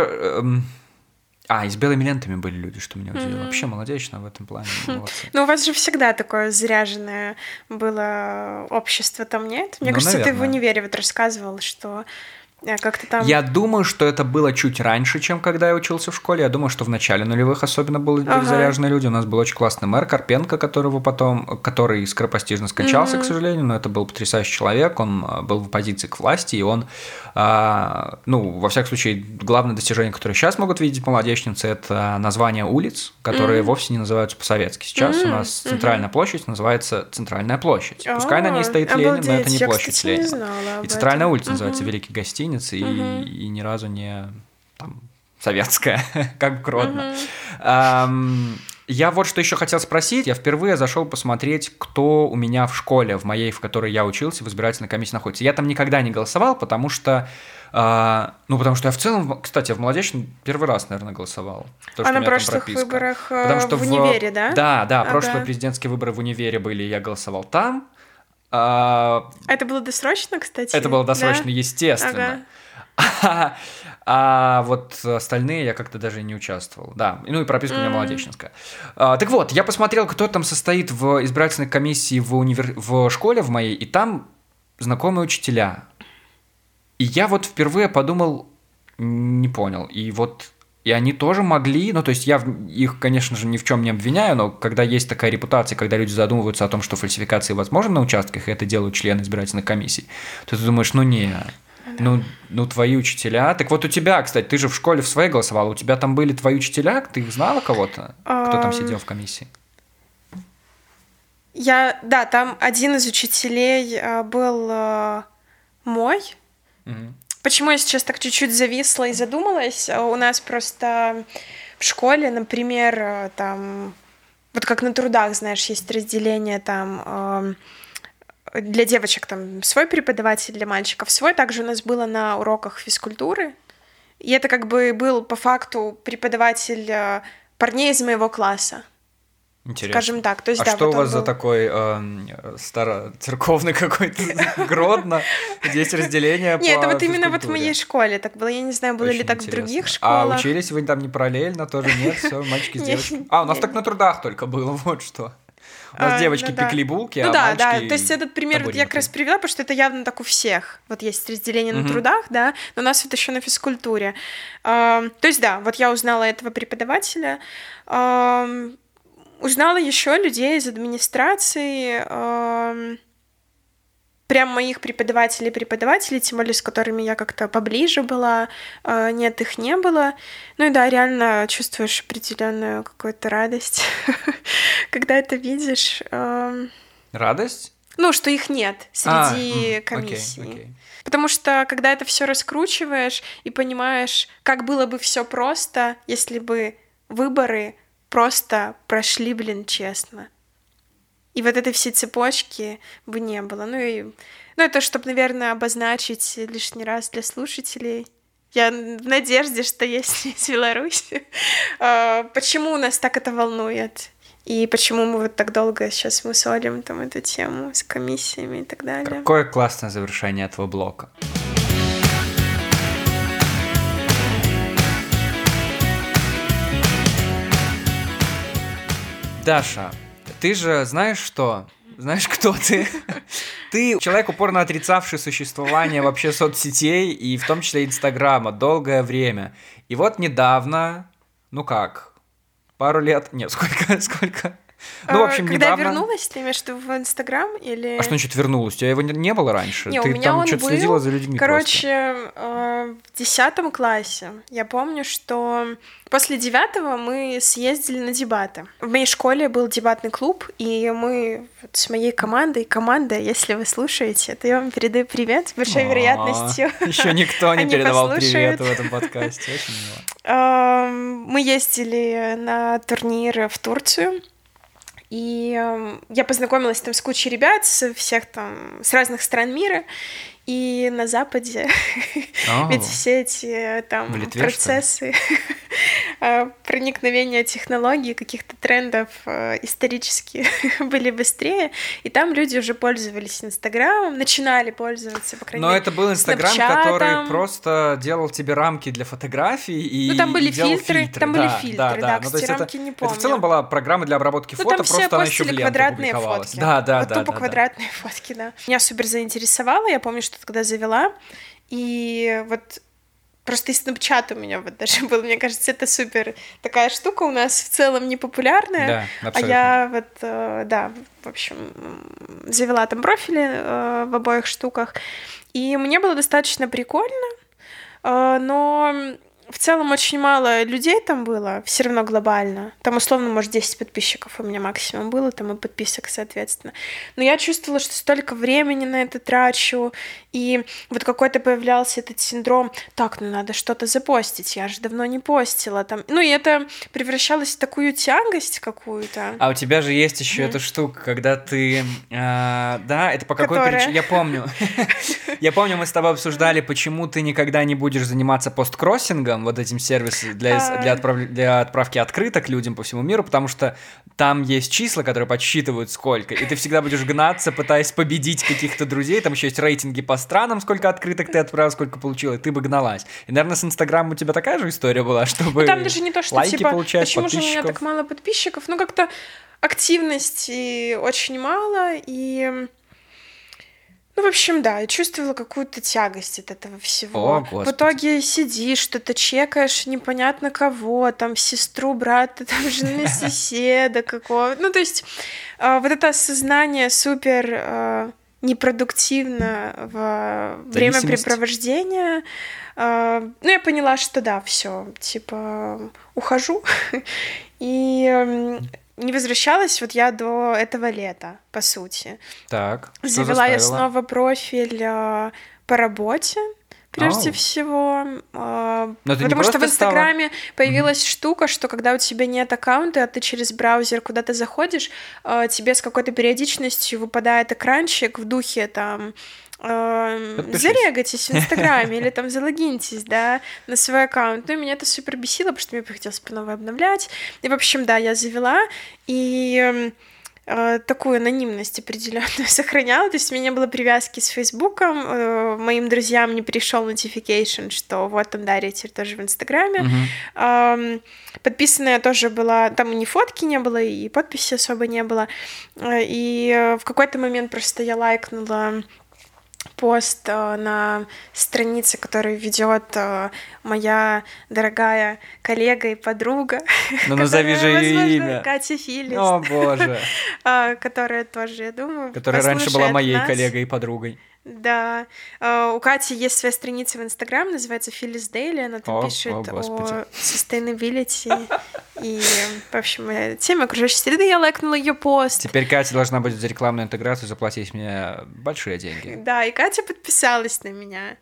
и с белыми лентами были люди, что меня удивило. Вообще молодечно в этом плане. Молодцы. Ну, у вас же всегда такое заряженное было общество, там нет? Мне кажется, наверное. Ты в универе вот рассказывал, что Как-то там... Я думаю, что это было чуть раньше, чем когда я учился в школе. Я думаю, что в начале нулевых особенно были заряженные люди. У нас был очень классный мэр Карпенко, который скоропостижно скончался, к сожалению, но это был потрясающий человек. Он был в оппозиции к власти, и он, во всяком случае, главное достижение, которое сейчас могут видеть молодежницы, это название улиц, которые вовсе не называются по-советски. Сейчас у нас Центральная площадь называется Центральная площадь. Пускай на ней стоит Ленин, но это не площадь Ленина. И Центральная улица называется Великий Гостиниц. И ни разу не там, советская, как кротно. Я вот что еще хотел спросить. Я впервые зашел посмотреть, кто у меня в школе, в моей, в которой я учился, в избирательной комиссии находится. Я там никогда не голосовал, потому что я в целом, кстати, в молодежном первый раз, наверное, голосовал. А на прошлых выборах в универе, да? Да, прошлые президентские выборы в универе были, я голосовал там. Это было досрочно, кстати? Это было досрочно, да? Естественно. Ага. А вот остальные я как-то даже не участвовал. Да, ну и прописка у меня молодеченская. Так вот, я посмотрел, кто там состоит в избирательной комиссии в школе в моей, и там знакомые учителя. И я вот впервые подумал, не понял, И они тоже могли, ну, то есть я их, конечно же, ни в чем не обвиняю, но когда есть такая репутация, когда люди задумываются о том, что фальсификации возможны на участках, и это делают члены избирательных комиссий, то ты думаешь, твои учителя... Так вот у тебя, кстати, ты же в школе в своей голосовала, у тебя там были твои учителя, ты их знала кого-то, кто там сидел в комиссии? Там один из учителей был мой. Почему я сейчас так чуть-чуть зависла и задумалась? У нас просто в школе, например, там, вот как на трудах, знаешь, есть разделение там для девочек там свой преподаватель, для мальчиков свой. Также у нас было на уроках физкультуры. И это как бы был по факту преподаватель парней из моего класса. Интересно. Скажем так. То есть, что у вас за такой староцерковный какой-то Гродно? Здесь разделение по физкультуре. Нет, это вот именно вот в моей школе так было. Я не знаю, было ли так в других школах. А учились вы там не параллельно тоже? Нет, все, мальчики с девочками. А, у нас так на трудах только было, вот что. У нас девочки пекли булки, а мальчики... Да. То есть этот пример я как раз привела, потому что это явно так у всех. Вот есть разделение на трудах, да, но у нас вот еще на физкультуре. То есть, да, вот я узнала этого преподавателя... Узнала еще людей из администрации, прям моих преподавателей, тем более с которыми я как-то поближе была, нет, их не было. Ну и да, реально чувствуешь определенную какую-то радость, когда это видишь. Радость? Ну, что их нет среди комиссии. Окей. Потому что, когда это все раскручиваешь и понимаешь, как было бы все просто, если бы выборы... просто прошли, честно. И вот этой всей цепочки бы не было. Это чтобы, наверное, обозначить лишний раз для слушателей. Я в надежде, что есть из Беларуси. Почему нас так это волнует? И почему мы вот так долго сейчас мусолим там эту тему с комиссиями и так далее. Какое классное завершение этого блока. Даша, ты же знаешь что? Знаешь, кто ты? Ты человек, упорно отрицавший существование вообще соцсетей, и в том числе Инстаграма, долгое время. И вот недавно, пару лет... Нет, сколько? Ну, в общем, недавно... Когда вернулась, ты имеешь в виду в Инстаграм или... А что значит вернулась? У тебя его не было раньше? Нет, у меня он был. Ты там что-то следила за людьми просто. В 10 классе я помню, что после 9 мы съездили на дебаты. В моей школе был дебатный клуб, и мы вот с моей командой... Команда, если вы слушаете, то я вам передаю привет с большой вероятностью. Еще никто не передавал привет в этом подкасте. Очень мило. Мы ездили на турнир в Турцию. И я познакомилась там с кучей ребят с разных стран мира, и на Западе, ведь все эти там процессы проникновения технологий, каких-то трендов исторически были быстрее, и там люди уже пользовались Инстаграмом, начинали пользоваться, по крайней мере. Но это был Инстаграм, который просто делал тебе рамки для фотографий и делал фильтры. Там были фильтры, да, кстати, рамки не помню. Это в целом была программа для обработки фото, просто она еще в ленту публиковалась. Да, тупо квадратные фотки, да. Меня супер заинтересовало, я помню, что тогда завела, И вот просто и Snapchat у меня вот даже был, мне кажется, это супер такая штука у нас в целом непопулярная, да, а я вот, да, в общем, завела там профили в обоих штуках, и мне было достаточно прикольно, но в целом очень мало людей там было, все равно глобально. Там, условно, может, 10 подписчиков у меня максимум было, там и подписок, соответственно. Но я чувствовала, что столько времени на это трачу, и вот какой-то появлялся этот синдром, так, ну надо что-то запостить, я же давно не постила. Там. Ну и это превращалось в такую тягость какую-то. А у тебя же есть еще эта штука, когда ты... да, это по какой причине? Я помню. Я помню, мы с тобой обсуждали, почему ты никогда не будешь заниматься посткроссингом, вот этим сервисом для отправки открыток людям по всему миру, потому что там есть числа, которые подсчитывают сколько, и ты всегда будешь гнаться, пытаясь победить каких-то друзей, там еще есть рейтинги по странам, сколько открыток ты отправил, сколько получил, и ты бы гналась. И, наверное, с Инстаграмом у тебя такая же история была, чтобы там даже не то, что, лайки типа, получать, почему подписчиков. Же у меня так мало подписчиков? Ну, как-то активности очень мало, и... Ну, в общем, да, я чувствовала какую-то тягость от этого всего. О, Господи. В итоге сидишь, что-то чекаешь, непонятно кого, там, сестру, брата, там, жены, соседа какого. Ну, то есть, вот это осознание супер непродуктивного времяпрепровождения. Ну, я поняла, что да, все, типа, ухожу. И... не возвращалась вот я до этого лета, по сути. Так, что заставило? Завела я снова профиль по работе, прежде всего. Потому что в Инстаграме появилась штука, что когда у тебя нет аккаунта, а ты через браузер куда-то заходишь, тебе с какой-то периодичностью выпадает экранчик в духе там... зарегайтесь в Инстаграме или там залогиньтесь, да, на свой аккаунт. Ну и меня это супер бесило, потому что мне хотелось по новой обновлять. И, в общем, да, я завела и такую анонимность определенную сохраняла. То есть у меня не было привязки с Фейсбуком. Моим друзьям не пришел notification, что вот там Дарья теперь тоже в Инстаграме. Подписанная тоже была, там и ни фотки не было, и подписи особо не было. И в какой-то момент просто я лайкнула пост на странице, которую ведет моя дорогая коллега и подруга. Ну, назови же ее имя. Катя Филис. О, боже. Которая тоже, я думаю, которая раньше была моей коллегой и подругой. Да. У Кати есть своя страница в Инстаграм, называется Phyllis Daily, она там пишет о sustainability и, в общем, теме окружающей среды, я лайкнула ее пост. Теперь Катя должна будет за рекламную интеграцию заплатить мне большие деньги. Да, и Катя подписалась на меня.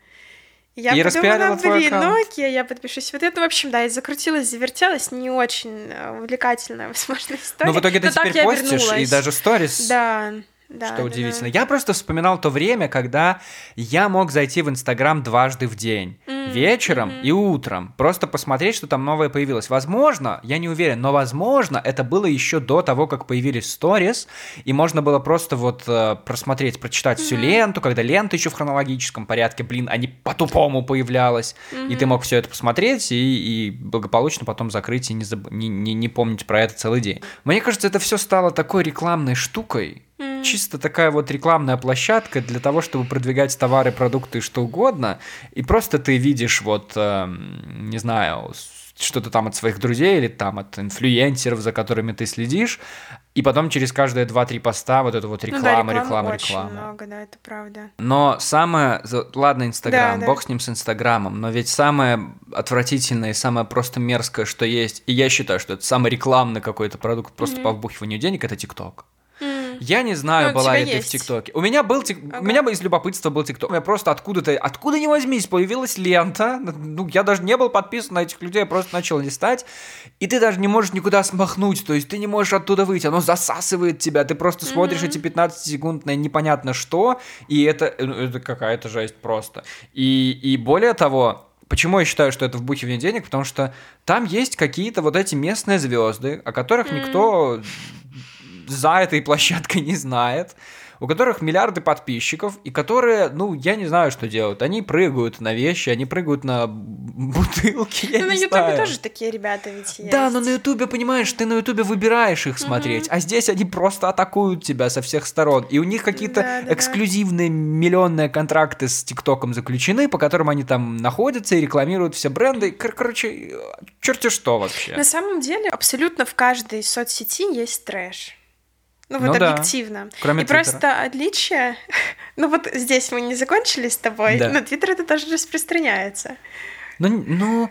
Я и подумала, блин, ну окей, я подпишусь. Вот это, в общем, да, я закрутилась, завертелась, не очень увлекательная, возможно, история. Но в итоге ты теперь постишь, и даже сторис... Да. Да, что удивительно. Да. Я просто вспоминал то время, когда я мог зайти в Инстаграм дважды в день. Вечером и утром. Просто посмотреть, что там новое появилось. Возможно, я не уверен, но возможно, это было еще до того, как появились сторис, и можно было просто вот просмотреть, прочитать всю ленту, когда лента еще в хронологическом порядке, блин, а не по-тупому появлялась. И ты мог все это посмотреть и благополучно потом закрыть и не помнить про это целый день. Мне кажется, это все стало такой рекламной штукой. Чисто такая вот рекламная площадка для того, чтобы продвигать товары, продукты и что угодно. И просто ты видишь вот, не знаю, что-то там от своих друзей или там от инфлюенсеров, за которыми ты следишь. И потом через каждые 2-3 поста вот это вот реклама, ну да, реклама. Очень много, да, это правда. Но самое... Ладно, Инстаграм, да, бог с ним, с Инстаграмом. Но ведь самое отвратительное и самое просто мерзкое, что есть, и я считаю, что это самый рекламный какой-то продукт просто по вбухиванию денег, это ТикТок. Я не знаю, была ли ты в ТикТоке. У меня был у меня из любопытства был ТикТок. У меня просто откуда ни возьмись, появилась лента. Ну, я даже не был подписан на этих людей, я просто начал листать. И ты даже не можешь никуда смахнуть, то есть ты не можешь оттуда выйти. Оно засасывает тебя, ты просто смотришь эти 15-секундные непонятно что, и это какая-то жесть просто. И более того... Почему я считаю, что это вбухивание денег? Потому что там есть какие-то вот эти местные звезды, о которых никто... за этой площадкой не знает. у которых миллиарды подписчиков, и которые, ну, я не знаю, что делают. Они прыгают на вещи, они прыгают на бутылки, я не знаю. Ну, на Ютубе тоже такие ребята ведь есть. Да, но на Ютубе, понимаешь, ты на Ютубе выбираешь их смотреть, а здесь они просто атакуют тебя со всех сторон. И у них какие-то эксклюзивные миллионные контракты с ТикТоком заключены, по которым они там находятся и рекламируют все бренды. Короче, черти что вообще. На самом деле, абсолютно в каждой соцсети есть трэш. Ну вот объективно. Кроме Твиттера. Просто отличие... Ну вот здесь мы не закончили с тобой, но Твиттер это даже распространяется. Ну...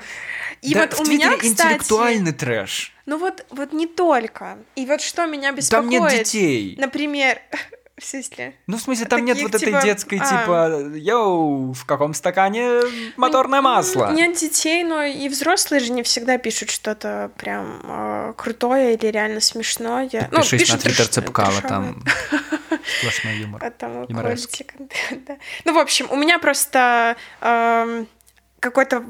И да, вот в Твиттере интеллектуальный трэш. Ну вот не только. И вот что меня беспокоит... Там нет детей. Например... В смысле? Ну, в смысле, там таких, нет вот этой детской, типа, йоу, в каком стакане моторное масло? Нет детей, но и взрослые же не всегда пишут что-то прям крутое или реально смешное. Подпишись на Твиттер Цепкала, там сплошной юмор. А там кольцик. Ну, в общем, у меня просто... какой-то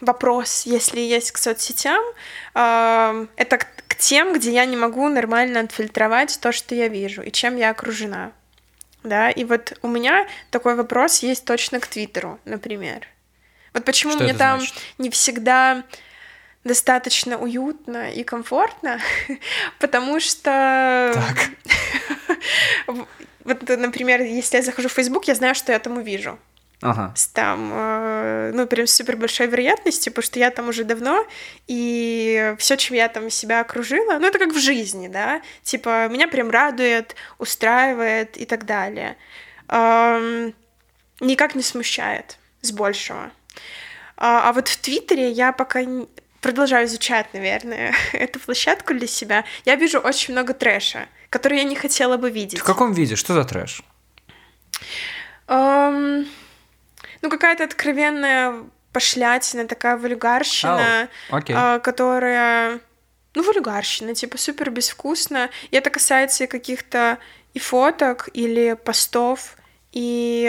вопрос, если есть, к соцсетям, это к тем, где я не могу нормально отфильтровать то, что я вижу, и чем я окружена. Да, и вот у меня такой вопрос есть точно к Твиттеру, например. Вот почему мне там не всегда достаточно уютно и комфортно, потому что... Вот, например, если я захожу в Facebook, я знаю, что я там увижу. Ага. С там, ну, прям с супер большой вероятностью, потому что я там уже давно, и все, чем я там себя окружила, ну, это как в жизни, да, типа, меня прям радует, устраивает и так далее. Никак не смущает с большего. А вот в Твиттере я пока продолжаю изучать, наверное, эту площадку для себя. Я вижу очень много трэша, который я не хотела бы видеть. В каком виде? Что за трэш? Ну, какая-то откровенная пошлятина, такая вульгарщина, которая... Ну, вульгарщина, типа, супер безвкусно. И это касается и каких-то и фоток, или постов. И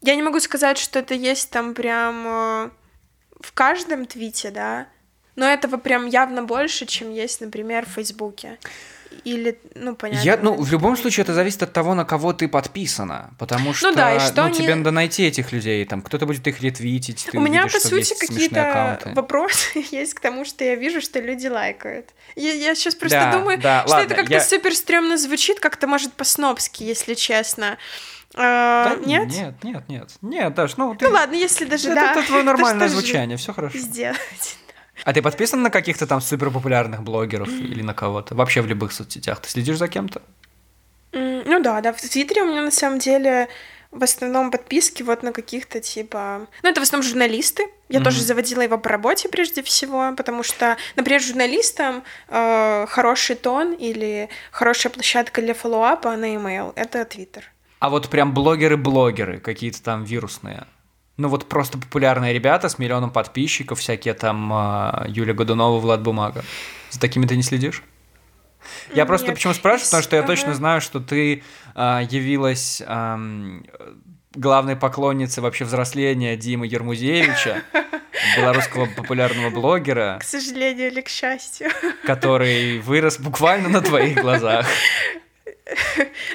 я не могу сказать, что это есть там прям в каждом твите, да, но этого прям явно больше, чем есть, например, в Фейсбуке. Или, ну, понятно. Ну, в любом случае, это зависит от того, на кого ты подписана. Потому что, ну, да, что они... тебе надо найти этих людей. Там кто-то будет их ретвитить. Ты у меня, увидишь, по сути, какие-то вопросы есть к тому, что я вижу, что люди лайкают. Я сейчас просто думаю, что ладно, это как-то супер стрёмно звучит, как-то, может, по-снобски, если честно. Нет? Нет, Даш, ну... Ты... Ну, ладно, если даже это твое нормальное звучание, все хорошо. Сделать... А ты подписан на каких-то там суперпопулярных блогеров или на кого-то? Вообще в любых соцсетях? Ты следишь за кем-то? Ну да. В Твиттере у меня на самом деле в основном подписки вот на каких-то типа... Ну это в основном журналисты. Я тоже заводила его по работе прежде всего, потому что, например, журналистам хороший тон или хорошая площадка для фоллоуапа на имейл — это Твиттер. А вот прям блогеры-блогеры, какие-то там вирусные... Ну вот просто популярные ребята с миллионом подписчиков, всякие там Юлия Годунова, Влад Бумага. За такими ты не следишь? Я просто почему спрашиваю, потому что я точно знаю, что ты явилась главной поклонницей вообще взросления Димы Ермузевича, белорусского популярного блогера. К сожалению или к счастью. Который вырос буквально на твоих глазах.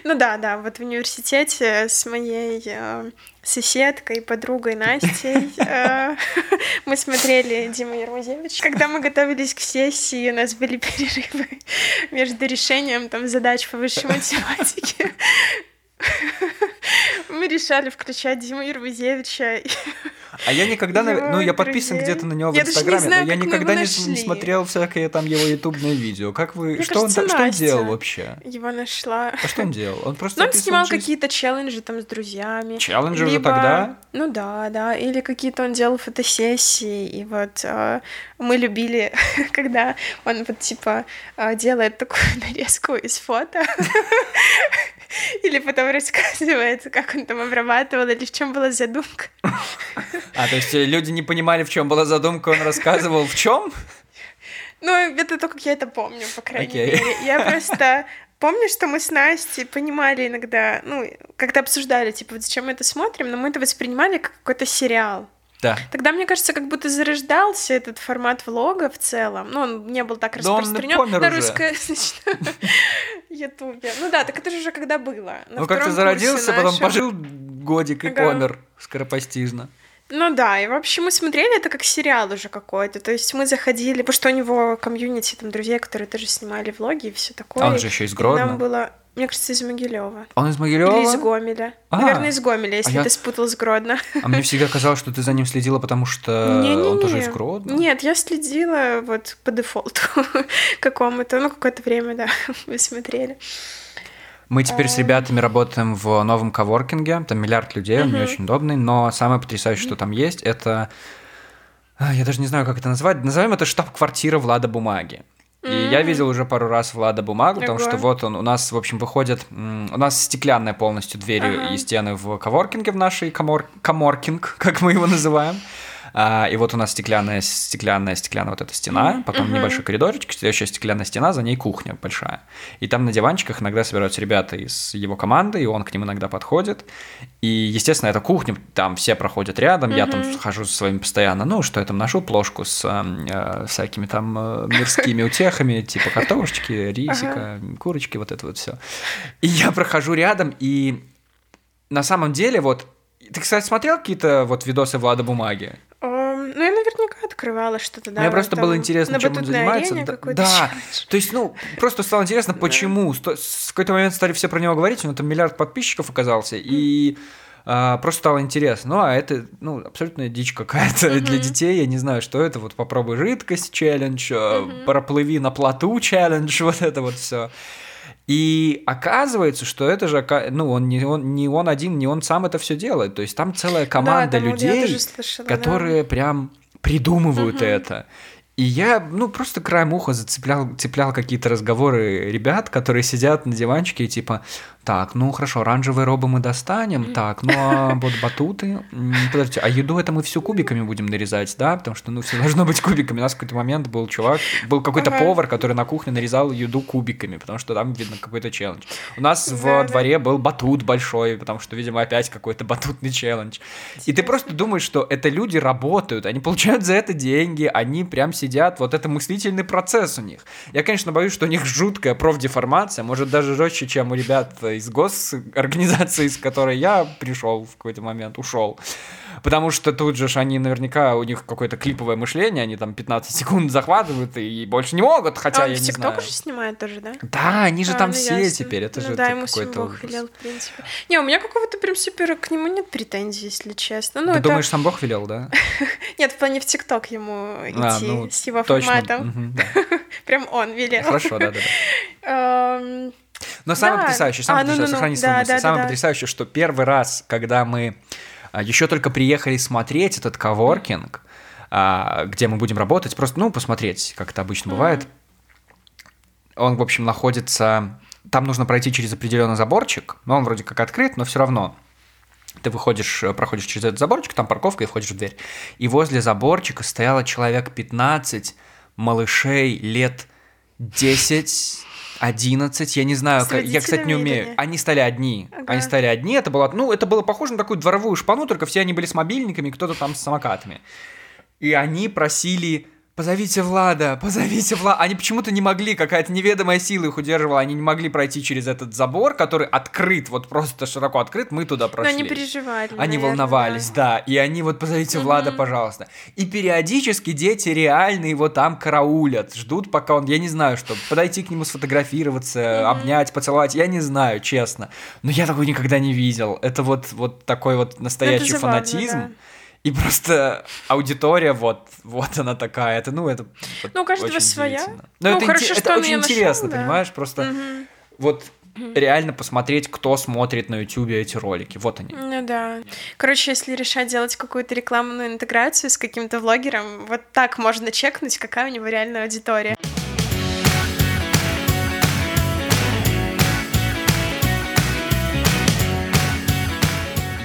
Ну да, вот в университете с моей соседкой, подругой Настей мы смотрели Диму Ермузевича. Когда мы готовились к сессии, у нас были перерывы между решением там задач по высшей математике. Мы решали включать Диму Ермузевича. А я никогда, ну я подписан где-то на него в Инстаграме, но я никогда не смотрел всякие там его ютубные видео. Как вы, что он делал вообще? Его нашла. А что он делал? Он просто. Он снимал какие-то челленджи там с друзьями. Челленджи уже тогда? Ну да, или какие-то он делал фотосессии, и вот мы любили, когда он вот типа делает такую нарезку из фото. Или потом рассказывает, как он там обрабатывал, или в чем была задумка. А, то есть люди не понимали, в чем была задумка, он рассказывал, в чем? Ну, это то, как я это помню, по крайней мере. Я просто помню, что мы с Настей понимали иногда, ну, как-то обсуждали, типа, вот зачем мы это смотрим, но мы это воспринимали как какой-то сериал. Да. Тогда, мне кажется, как будто зарождался этот формат влога в целом. Ну, он не был так распространен на русскоязычном. Ютубе. Ну да, так это же уже когда было. Ну как ты зародился, потом пожил годик и помер скоропостижно. Ну да, и вообще мы смотрели это как сериал уже какой-то, то есть мы заходили, потому что у него комьюнити, там, друзья, которые тоже снимали влоги и все такое. А он же еще из Гродно. Нам было, мне кажется, из Могилева. Он из Могилева? Или из Гомеля. Наверное, из Гомеля, если ты спутал с Гродно. А мне всегда казалось, что ты за ним следила, потому что он тоже из Гродно. Нет, я следила вот по дефолту какому-то, ну, какое-то время, да, мы смотрели. Мы теперь с ребятами работаем в новом коворкинге, там миллиард людей, он не очень удобный, но самое потрясающее, что там есть, это, я даже не знаю, как это назвать, назовем это штаб-квартира Влада Бумаги. И я видел уже пару раз Влада Бумагу, потому что вот он у нас, в общем, выходит... У нас стеклянная полностью двери и стены в коворкинге, в нашей коморкинг, как мы его называем. И вот у нас стеклянная вот эта стена, потом небольшой коридорчик, следующая стеклянная стена, за ней кухня большая. И там на диванчиках иногда собираются ребята из его команды, и он к ним иногда подходит. И, естественно, это кухня, там все проходят рядом, я там хожу со своими постоянно, ну, что я там ношу, плошку с всякими там мирскими утехами, типа картошечки, рисика, курочки, вот это вот все. И я прохожу рядом, и на самом деле вот... Ты, кстати, смотрел какие-то вот видосы Влада Бумаги? Ну, я наверняка открывала что-то, да. Мне просто там было интересно, чем он занимается. Да, то есть, ну, просто стало интересно, почему. В какой-то момент стали все про него говорить, у него там миллиард подписчиков оказался, и просто стало интересно. Ну, а это, ну, абсолютная дичь какая-то для детей, я не знаю, что это. Вот попробуй жидкость челлендж, проплыви на плоту челлендж, вот это вот все. И оказывается, что это же, ну, он не он один, не он сам это все делает. То есть там целая команда людей, слышала, которые прям придумывают это. И я, ну, просто краем уха цеплял какие-то разговоры ребят, которые сидят на диванчике и типа, так, ну, хорошо, оранжевые робы мы достанем, так, ну, а вот батуты, подождите, а еду это мы всю кубиками будем нарезать, да, потому что, ну, все должно быть кубиками. У нас в какой-то момент был чувак, был какой-то повар, который на кухне нарезал еду кубиками, потому что там, видно, какой-то челлендж. У нас во дворе был батут большой, потому что, видимо, опять какой-то батутный челлендж. И ты просто думаешь, что это люди работают, они получают за это деньги, они прям сидят, вот это мыслительный процесс у них. Я, конечно, боюсь, что у них жуткая профдеформация, может, даже жестче, чем у ребят из госорганизации, из которой я пришел в какой-то момент, ушел. Потому что тут же они наверняка, у них какое-то клиповое мышление, они там 15 секунд захватывают и больше не могут, хотя я не знаю. А он в ТикТок уже снимает тоже, да? Да, они же там все теперь, это же какой-то Бог велел, в принципе. Не, у меня какого-то прям супер, к нему нет претензий, если честно. Ты думаешь, сам Бог велел, да? Нет, в плане в ТикТок ему идти с его форматом. Прям он велел. Хорошо, да-да-да. Но самое потрясающее, сохрани свою мысль. Самое потрясающее, что первый раз, когда мы еще только приехали смотреть этот коворкинг, где мы будем работать, просто, ну, посмотреть, как это обычно бывает. Он, в общем, находится... Там нужно пройти через определенный заборчик, но он вроде как открыт, но все равно... Ты выходишь, проходишь через этот заборчик, там парковка, и входишь в дверь. И возле заборчика стояло человек 15 малышей лет 10-11, я не знаю, я, кстати, не умею. Они стали одни, это было похоже на такую дворовую шпану, только все они были с мобильниками, кто-то там с самокатами. И они просили... Позовите Влада. Они почему-то не могли, какая-то неведомая сила их удерживала, они не могли пройти через этот забор, который открыт, вот просто широко открыт, мы туда прошли. Но они переживали. Они волновались, да. И они вот позовите Влада, пожалуйста. И периодически дети реально его там караулят, ждут, пока он, я не знаю, что, подойти к нему сфотографироваться, обнять, поцеловать, я не знаю, честно. Но я такой никогда не видел. Это вот такой вот настоящий фанатизм. Да. И просто аудитория, вот она такая. Это, ну, это у каждого своя. Ну, это хорошо, что это очень интересно, нашел, понимаешь? Да. Просто реально посмотреть, кто смотрит на Ютубе эти ролики. Вот они. Ну да. Короче, если решать делать какую-то рекламную интеграцию с каким-то влогером, вот так можно чекнуть, какая у него реальная аудитория.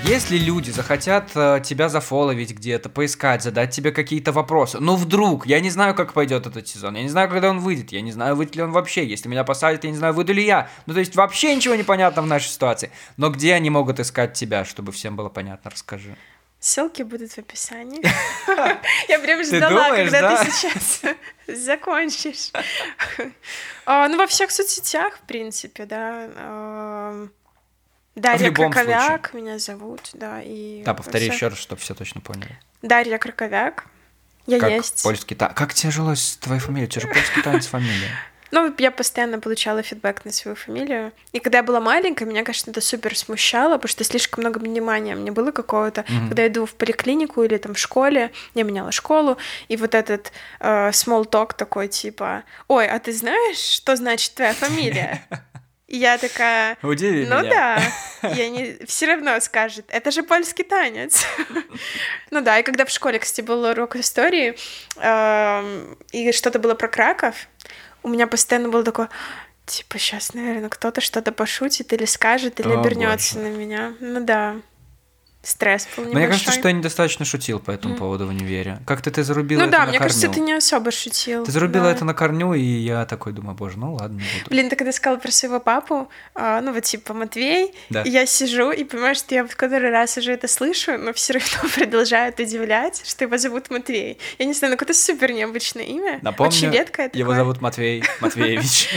Если люди захотят тебя зафоловить где-то, поискать, задать тебе какие-то вопросы, но вдруг, я не знаю, как пойдет этот сезон, я не знаю, когда он выйдет, я не знаю, выйдет ли он вообще, если меня посадят, я не знаю, выйду ли я, ну то есть вообще ничего не понятно в нашей ситуации, но где они могут искать тебя, чтобы всем было понятно, расскажи. Ссылки будут в описании. Я прям ждала, когда ты сейчас закончишь. Ну, во всех соцсетях, в принципе, да. Дарья Краковяк меня зовут, да. Да, повтори еще раз, чтобы все точно поняли. Дарья Краковяк. Я есть. Польский танец. Как тебе жилось твоей фамилией? У тебя же польский танец фамилия. Ну, я постоянно получала фидбэк на свою фамилию. И когда я была маленькая, меня, конечно, это супер смущало, потому что слишком много внимания мне было какого-то. Mm-hmm. Когда я иду в поликлинику или там в школе, я меняла школу, и вот этот small talk такой, типа, «Ой, а ты знаешь, что значит твоя фамилия?» И я такая, «Удиви ну меня. Да, я не... все равно скажет, это же польский танец». Ну да, и когда в школе, кстати, был урок истории, и что-то было про Краков, у меня постоянно было такое, типа, сейчас, наверное, кто-то что-то пошутит или скажет, или обернется на меня. Ну да, стресс был небольшой. Мне кажется, что я недостаточно шутил по этому поводу в универе. Как-то ты зарубила это на корню. Ну да, мне кажется, ты не особо шутил. Ты зарубила это на корню, и я такой думаю, боже, ну ладно, не буду. Блин, ты когда сказала про своего папу, ну вот типа Матвей, да. И я сижу и понимаю, что я в который раз уже это слышу, но все равно продолжает удивлять, что его зовут Матвей. Я не знаю, ну какое-то супер необычное имя. Напомню, очень редкое такое. Его зовут Матвей Матвеевич.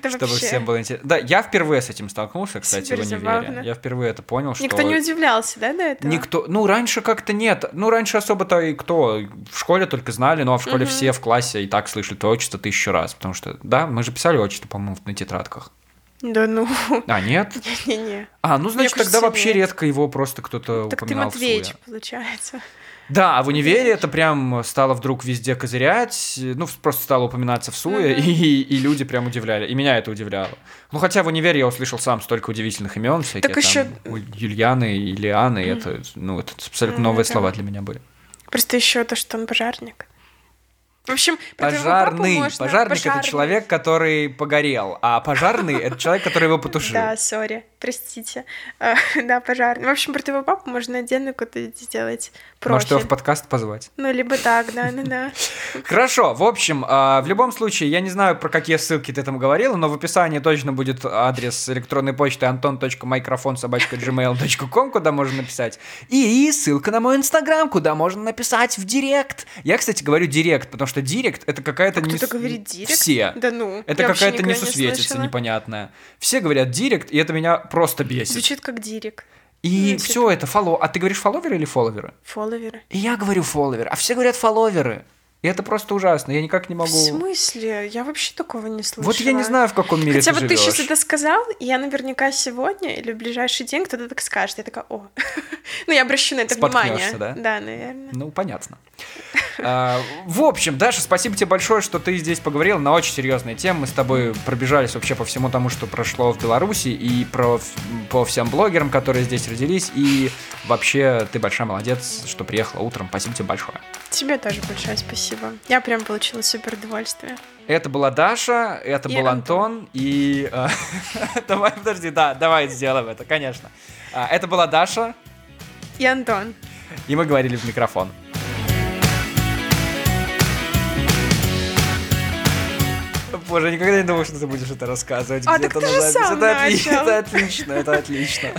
Чтобы всем было интересно. Да, я впервые с этим столкнулся, кстати, в универе. Я впервые это понял, что... Никто не удивлялся, да, до этого? Никто... Ну, раньше как-то нет. Ну, раньше особо-то и кто? В школе только знали, ну, а в школе все в классе и так слышали твое отчество 1000 раз. Потому что, да, мы же писали отчество, по-моему, на тетрадках. Да ну... А, нет? Не-не-не. А, ну, значит, тогда вообще редко его просто кто-то упоминал. Так ты Матвеич, получается. Да, а в универе это прям стало вдруг везде козырять, ну, просто стало упоминаться в суе, и люди прям удивляли, и меня это удивляло. Ну, хотя в универе я услышал сам столько удивительных имен, всякие так еще... там Юльяны и Лианы, это, ну, это абсолютно новые слова для меня были. Просто еще то, что он пожарник. В общем, пожарник — это человек, который погорел, а пожарный — это человек, который его потушил. Да, сори, простите. Да, пожарный. В общем, про твоего папу можно отдельно куда-то сделать профиль. Может, его в подкаст позвать? Ну, либо так, да. Хорошо, в общем, в любом случае, я не знаю, про какие ссылки ты там говорила, но в описании точно будет адрес электронной почты anton.microphone@gmail.com, куда можно написать, и ссылка на мой инстаграм, куда можно написать в директ. Я, кстати, говорю директ, потому что директ — это какая-то... Кто-то говорит директ? Все. Да ну. Это какая-то несусветица непонятная. Все говорят директ, и это меня просто бесит. Звучит как директ. И все это фолло... А ты говоришь фолловеры или фолловеры? Фолловеры. И я говорю фолловеры, а все говорят фолловеры. И это просто ужасно, я никак не могу... В смысле? Я вообще такого не слышала. Вот я не знаю, в каком мире ты живёшь. Хотя вот ты сейчас это сказал, и я наверняка сегодня или в ближайший день кто-то так скажет. Я такая, о. Ну, я обращу на это внимание. Споткнёшься, да? Да, наверное. Ну, понятно. В общем, Даша, спасибо тебе большое, что ты здесь поговорила на очень серьезные темы. Мы с тобой пробежались вообще по всему тому, что прошло в Беларуси, и по всем блогерам, которые здесь родились. И вообще ты большая молодец, что приехала утром. Спасибо тебе большое. Тебе тоже большое спасибо. Я прям получила супер удовольствие. Это была Даша, это был Антон. И... Давай, подожди, да, давай сделаем это, конечно. Это была Даша и Антон. И мы говорили в микрофон. Боже, я никогда не думал, что ты будешь это рассказывать. А, так ты же сам начал. Это отлично, это отлично.